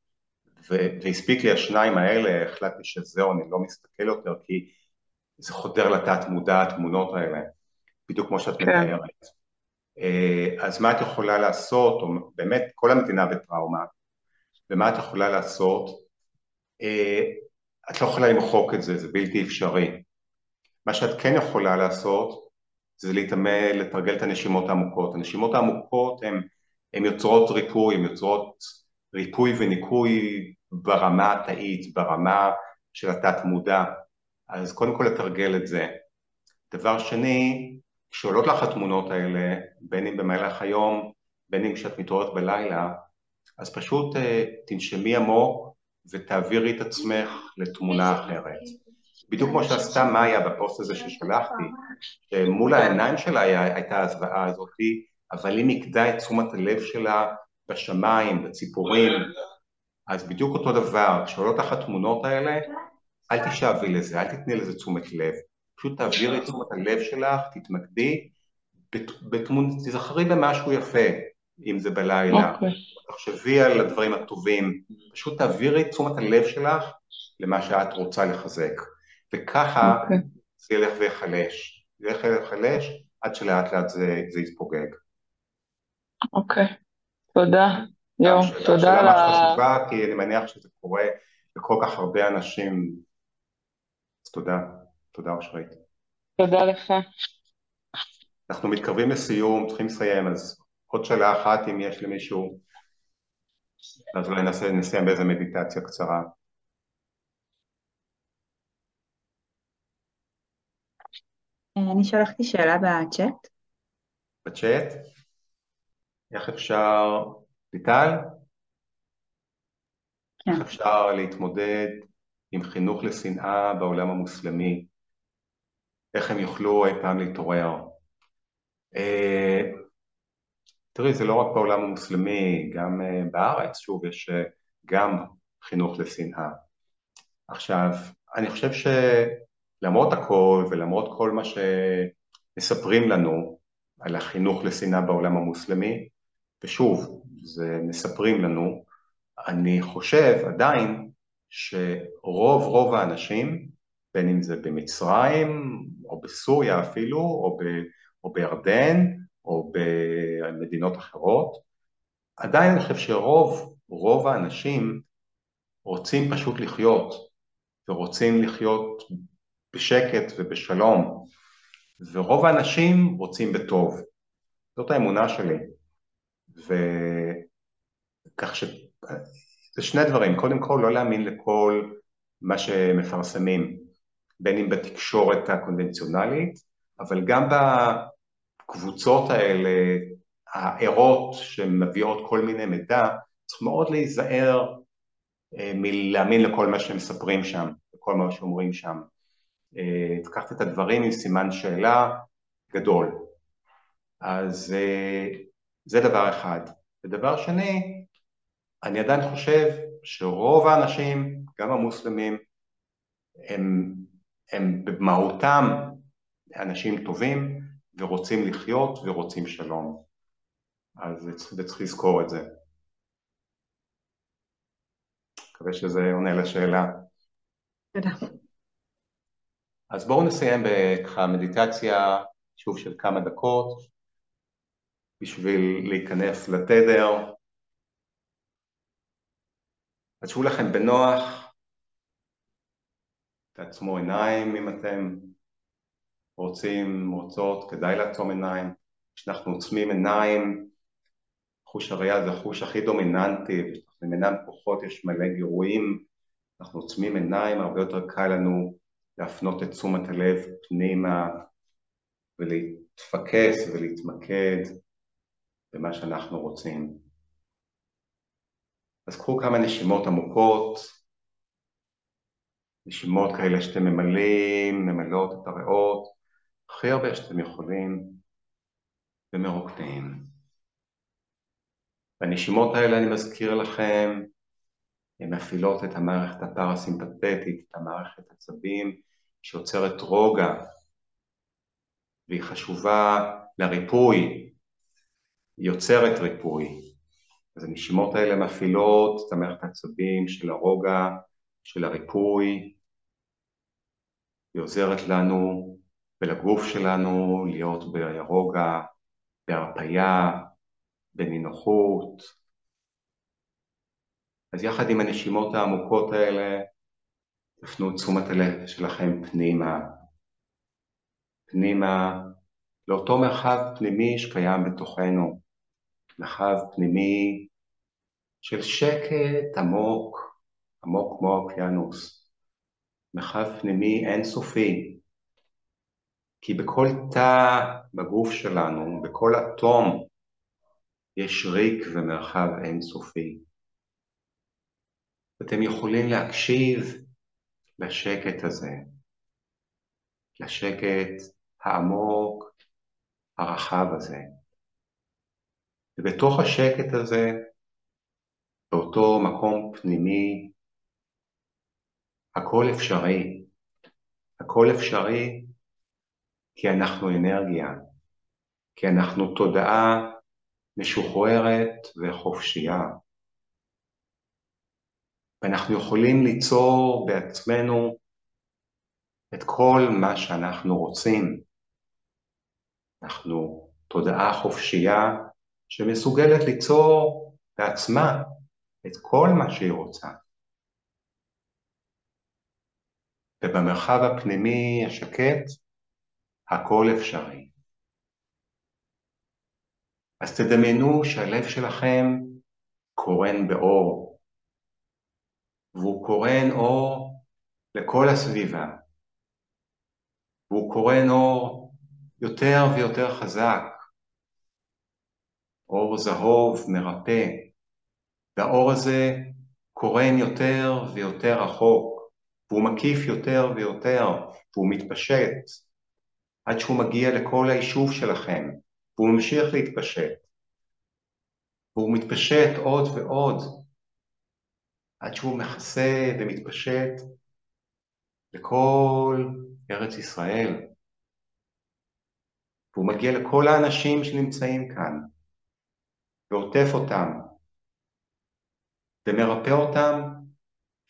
והספיק לי השניים האלה. החלטתי שזהו, אני לא מסתכל יותר, כי זה חודר לתת מודע התמונות האלה, בדיוק כמו שאת מתארת. אז מה את יכולה לעשות? באמת כל המדינה בטראומה, ומה את יכולה לעשות? את לא יכולה למחוק את זה, זה בלתי אפשרי. מה שאת כן יכולה לעשות, זה להתאמן, לתרגל את הנשימות העמוקות. הנשימות העמוקות הן יוצרות ריפוי, הן יוצרות ריפוי וניקוי ברמה התאית, ברמה של התת מודע. אז קודם כל לתרגל את זה. דבר שני, כשעולות לך התמונות האלה, בין אם במהלך היום, בין אם כשאת מתעוררת בלילה, אז פשוט תנשמי עמוק, ותעבירי את עצמך לתמונה אחרת. בדיוק כמו שעשתה מאיה בפוסט הזה ששלחתי, שמול העיניים שלה הייתה הזוועה הזאת, אבל היא נקדה את תשומת הלב שלה בשמיים, בציפורים. אז בדיוק אותו דבר, כשעולות לך התמונות האלה, אל תשאבי לזה, אל תתני לזה תשומת לב. פשוט תעבירי את תשומת הלב שלך, תתמקדי, תזכרי במשהו יפה, אם זה בלילה. תחשבי על הדברים הטובים, פשוט תעבירי את תשומת הלב שלך למה שאת רוצה לחזק, וככה זה ילך ויחלש, זה ילך ויחלש, עד שלאט לאט זה, זה יתפוגג. אוקיי, תודה. יום, תודה על ה... כי אני מניח שזה קורה לכל כך הרבה אנשים. אז תודה, תודה אושרית. תודה לך. אנחנו מתקרבים לסיום, צריכים לסיים, אז עוד שאלה אחת אם יש למישהו, אז אולי נסיים באיזו מדיטציה קצרה. אני שלחתי שאלה בצ'אט. בצ'אט? איך אפשר... ליטל? כן. איך אפשר להתמודד עם חינוך לשנאה בעולם המוסלמי? איך הם יוכלו אי פעם להתעורר? אה, תראי, זה לא רק בעולם המוסלמי, גם אה, בארץ, שוב, יש אה, גם חינוך לשנאה. עכשיו, אני חושב שלמרות הכל ולמרות כל מה שמספרים לנו על החינוך לשנאה בעולם המוסלמי, ושוב, זה מספרים לנו, אני חושב עדיין שרוב רוב האנשים, בין אם זה במצרים, או בסוריה אפילו, או, ב, או בירדן, או במדינות אחרות, עדיין אני חושב שרוב רוב האנשים רוצים פשוט לחיות, ורוצים לחיות בשקט ובשלום, ורוב האנשים רוצים בטוב. זאת האמונה שלי. וכך ש... זה שני דברים, קודם כל לא להאמין לכל מה שמפרסמים, בין אם בתקשורת הקונבנציונלית, אבל גם בקבוצות האלה, הערות שמביאות כל מיני מידע, צריך מאוד להיזהר מלהאמין לכל מה שמספרים שם, לכל מה שאומרים שם. תקחת את הדברים עם סימן שאלה גדול. אז... זה דבר אחד. ודבר שני, אני עדיין חושב שרוב האנשים, גם המוסלמים, הם, הם במהותם אנשים טובים, ורוצים לחיות ורוצים שלום. אז זה צריך לזכור את זה. מקווה שזה עונה לשאלה. תודה. אז בואו נסיים בככה מדיטציה, שוב של כמה דקות. בשביל להיכנס לתדר. תשבו לכם בנוח, תעצמו עיניים אם אתם רוצים, רוצות, כדאי לעצום עיניים. כשאנחנו עוצמים עיניים, חוש הראייה זה החוש הכי דומיננטי, וכשאנחנו עיניים פחות יש מלא גירויים, אנחנו עוצמים עיניים, הרבה יותר קל לנו להפנות את תשומת הלב פנימה, ולהתפקס ולהתמקד. במה שאנחנו רוצים. אז קחו כמה נשימות עמוקות, נשימות כאלה שאתם ממלאים, ממלאות את הריאות, הכי הרבה שאתם יכולים, ומרוקנים. והנשימות האלה, אני מזכיר לכם, הן מפעילות את המערכת הפרסימפתטית, את המערכת עצבים, שיוצרת רוגע, והיא חשובה לריפוי, יוצרת ריפוי. אז הנשימות האלה מפעילות את המערכת העצבים של הרוגע, של הריפוי. היא עוזרת לנו ולגוף שלנו להיות ברוגע, בהרפיה, בנינוחות. אז יחד עם הנשימות העמוקות האלה, תפנו תשומת הלב שלכם פנימה. פנימה, לאותו מרחב פנימי שקיים בתוכנו. מרחב פנימי של שקט עמוק, עמוק כמו האוקיינוס. מרחב פנימי אינסופי, כי בכל תא בגוף שלנו, בכל אטום, יש ריק ומרחב אינסופי. אתם יכולים להקשיב לשקט הזה, לשקט העמוק, הרחב הזה. ובתוך השקט הזה, באותו מקום פנימי, הכל אפשרי. הכל אפשרי כי אנחנו אנרגיה, כי אנחנו תודעה משוחררת וחופשייה. ואנחנו יכולים ליצור בעצמנו את כל מה שאנחנו רוצים. אנחנו תודעה חופשייה שמסוגלת ליצור בעצמה את כל מה שהיא רוצה. ובמרחב הפנימי השקט, הכל אפשרי. אז תדמיינו שהלב שלכם קורן באור, והוא קורן אור לכל הסביבה, והוא קורן אור יותר ויותר חזק, אור זהוב מרפא, והאור הזה קורן יותר ויותר רחוק, והוא מקיף יותר ויותר, והוא מתפשט, עד שהוא מגיע לכל היישוב שלכם, והוא ממשיך להתפשט, והוא מתפשט עוד ועוד, עד שהוא מכסה ומתפשט לכל ארץ ישראל, והוא מגיע לכל האנשים שנמצאים כאן, ועוטף אותם, ומרפא אותם,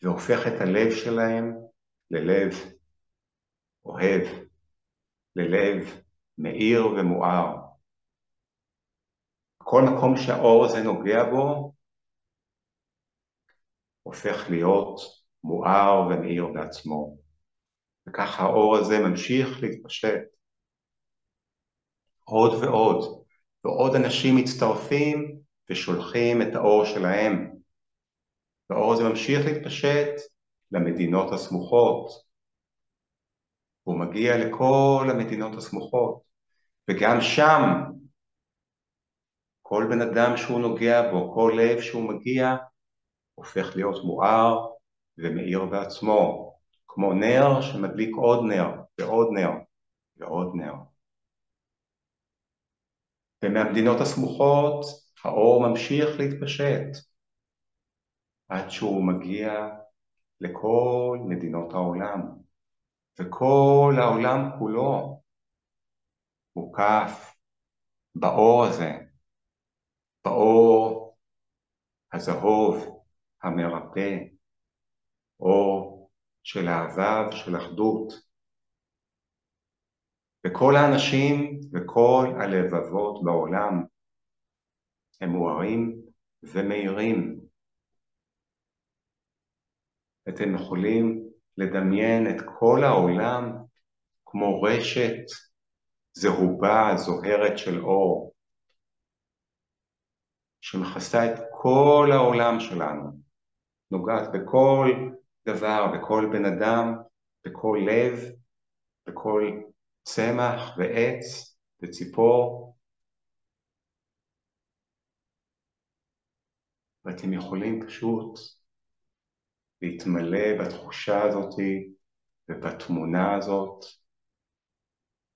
והופך את הלב שלהם ללב אוהב, ללב מאיר ומואר. כל מקום שהאור הזה נוגע בו, הופך להיות מואר ומאיר בעצמו. וכך האור הזה ממשיך להתפשט. עוד ועוד, ועוד אנשים מצטרפים ושולחים את האור שלהם. והאור הזה ממשיך להתפשט למדינות הסמוכות. הוא מגיע לכל המדינות הסמוכות. וגם שם, כל בן אדם שהוא נוגע בו, כל לב שהוא מגיע, הופך להיות מואר ומאיר בעצמו. כמו נר שמדליק עוד נר ועוד נר ועוד נר. ומהמדינות הסמוכות, האור ממשיך להתפשט. עד שהוא מגיע לכל מדינות העולם, וכל העולם כולו מוקף באור הזה, באור הזהוב המרפא, אור של אהבה ושל אחדות, וכל האנשים וכל הלבבות בעולם הם מוארים ומאירים. אתם יכולים לדמיין את כל העולם כמו רשת זהובה, זוהרת של אור, שמכסה את כל העולם שלנו, נוגעת בכל דבר, בכל בן אדם, בכל לב, בכל צמח ועץ וציפור. ואתם יכולים פשוט להתמלא בתחושה הזאת ובתמונה הזאת,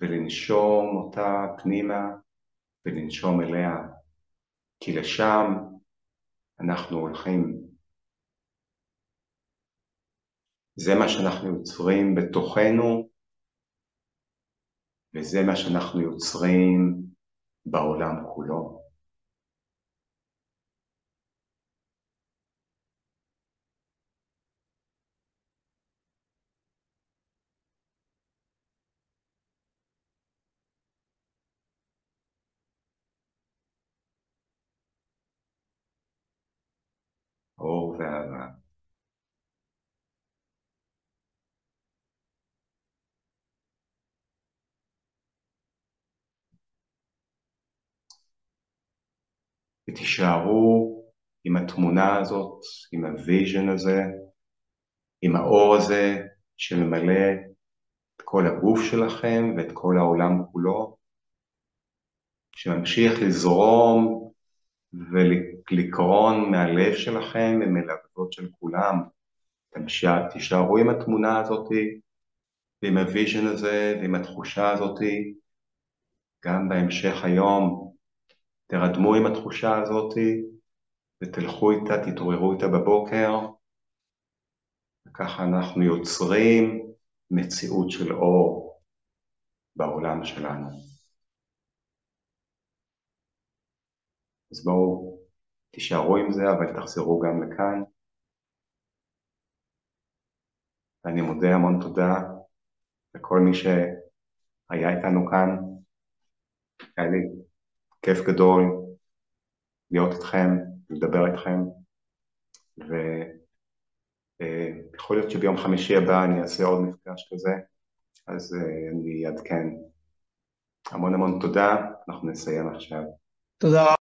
ולנשום אותה פנימה ולנשום אליה, כי לשם אנחנו הולכים. זה מה שאנחנו יוצרים בתוכנו, וזה מה שאנחנו יוצרים בעולם כולו. אור ואהבה. ותישארו עם התמונה הזאת, עם הוויז'ן הזה, עם האור הזה שממלא את כל הגוף שלכם ואת כל העולם כולו, שממשיך לזרום ולקרון מהלב שלכם ומלבבות של כולם. תישארו עם התמונה הזאת ועם הוויז'ן הזה ועם התחושה הזאת גם בהמשך היום. תרדמו עם התחושה הזאת ותלכו איתה, תתעוררו איתה בבוקר, וככה אנחנו יוצרים מציאות של אור בעולם שלנו. אז בואו תישארו עם זה, אבל תחזרו גם לכאן. ואני מודה המון תודה לכל מי שהיה איתנו כאן, היה לי כיף גדול להיות אתכם, לדבר איתכם, ויכול להיות שביום חמישי הבא אני אעשה עוד מפגש כזה, אז אני אעדכן. המון המון תודה, אנחנו נסיים עכשיו. תודה רבה.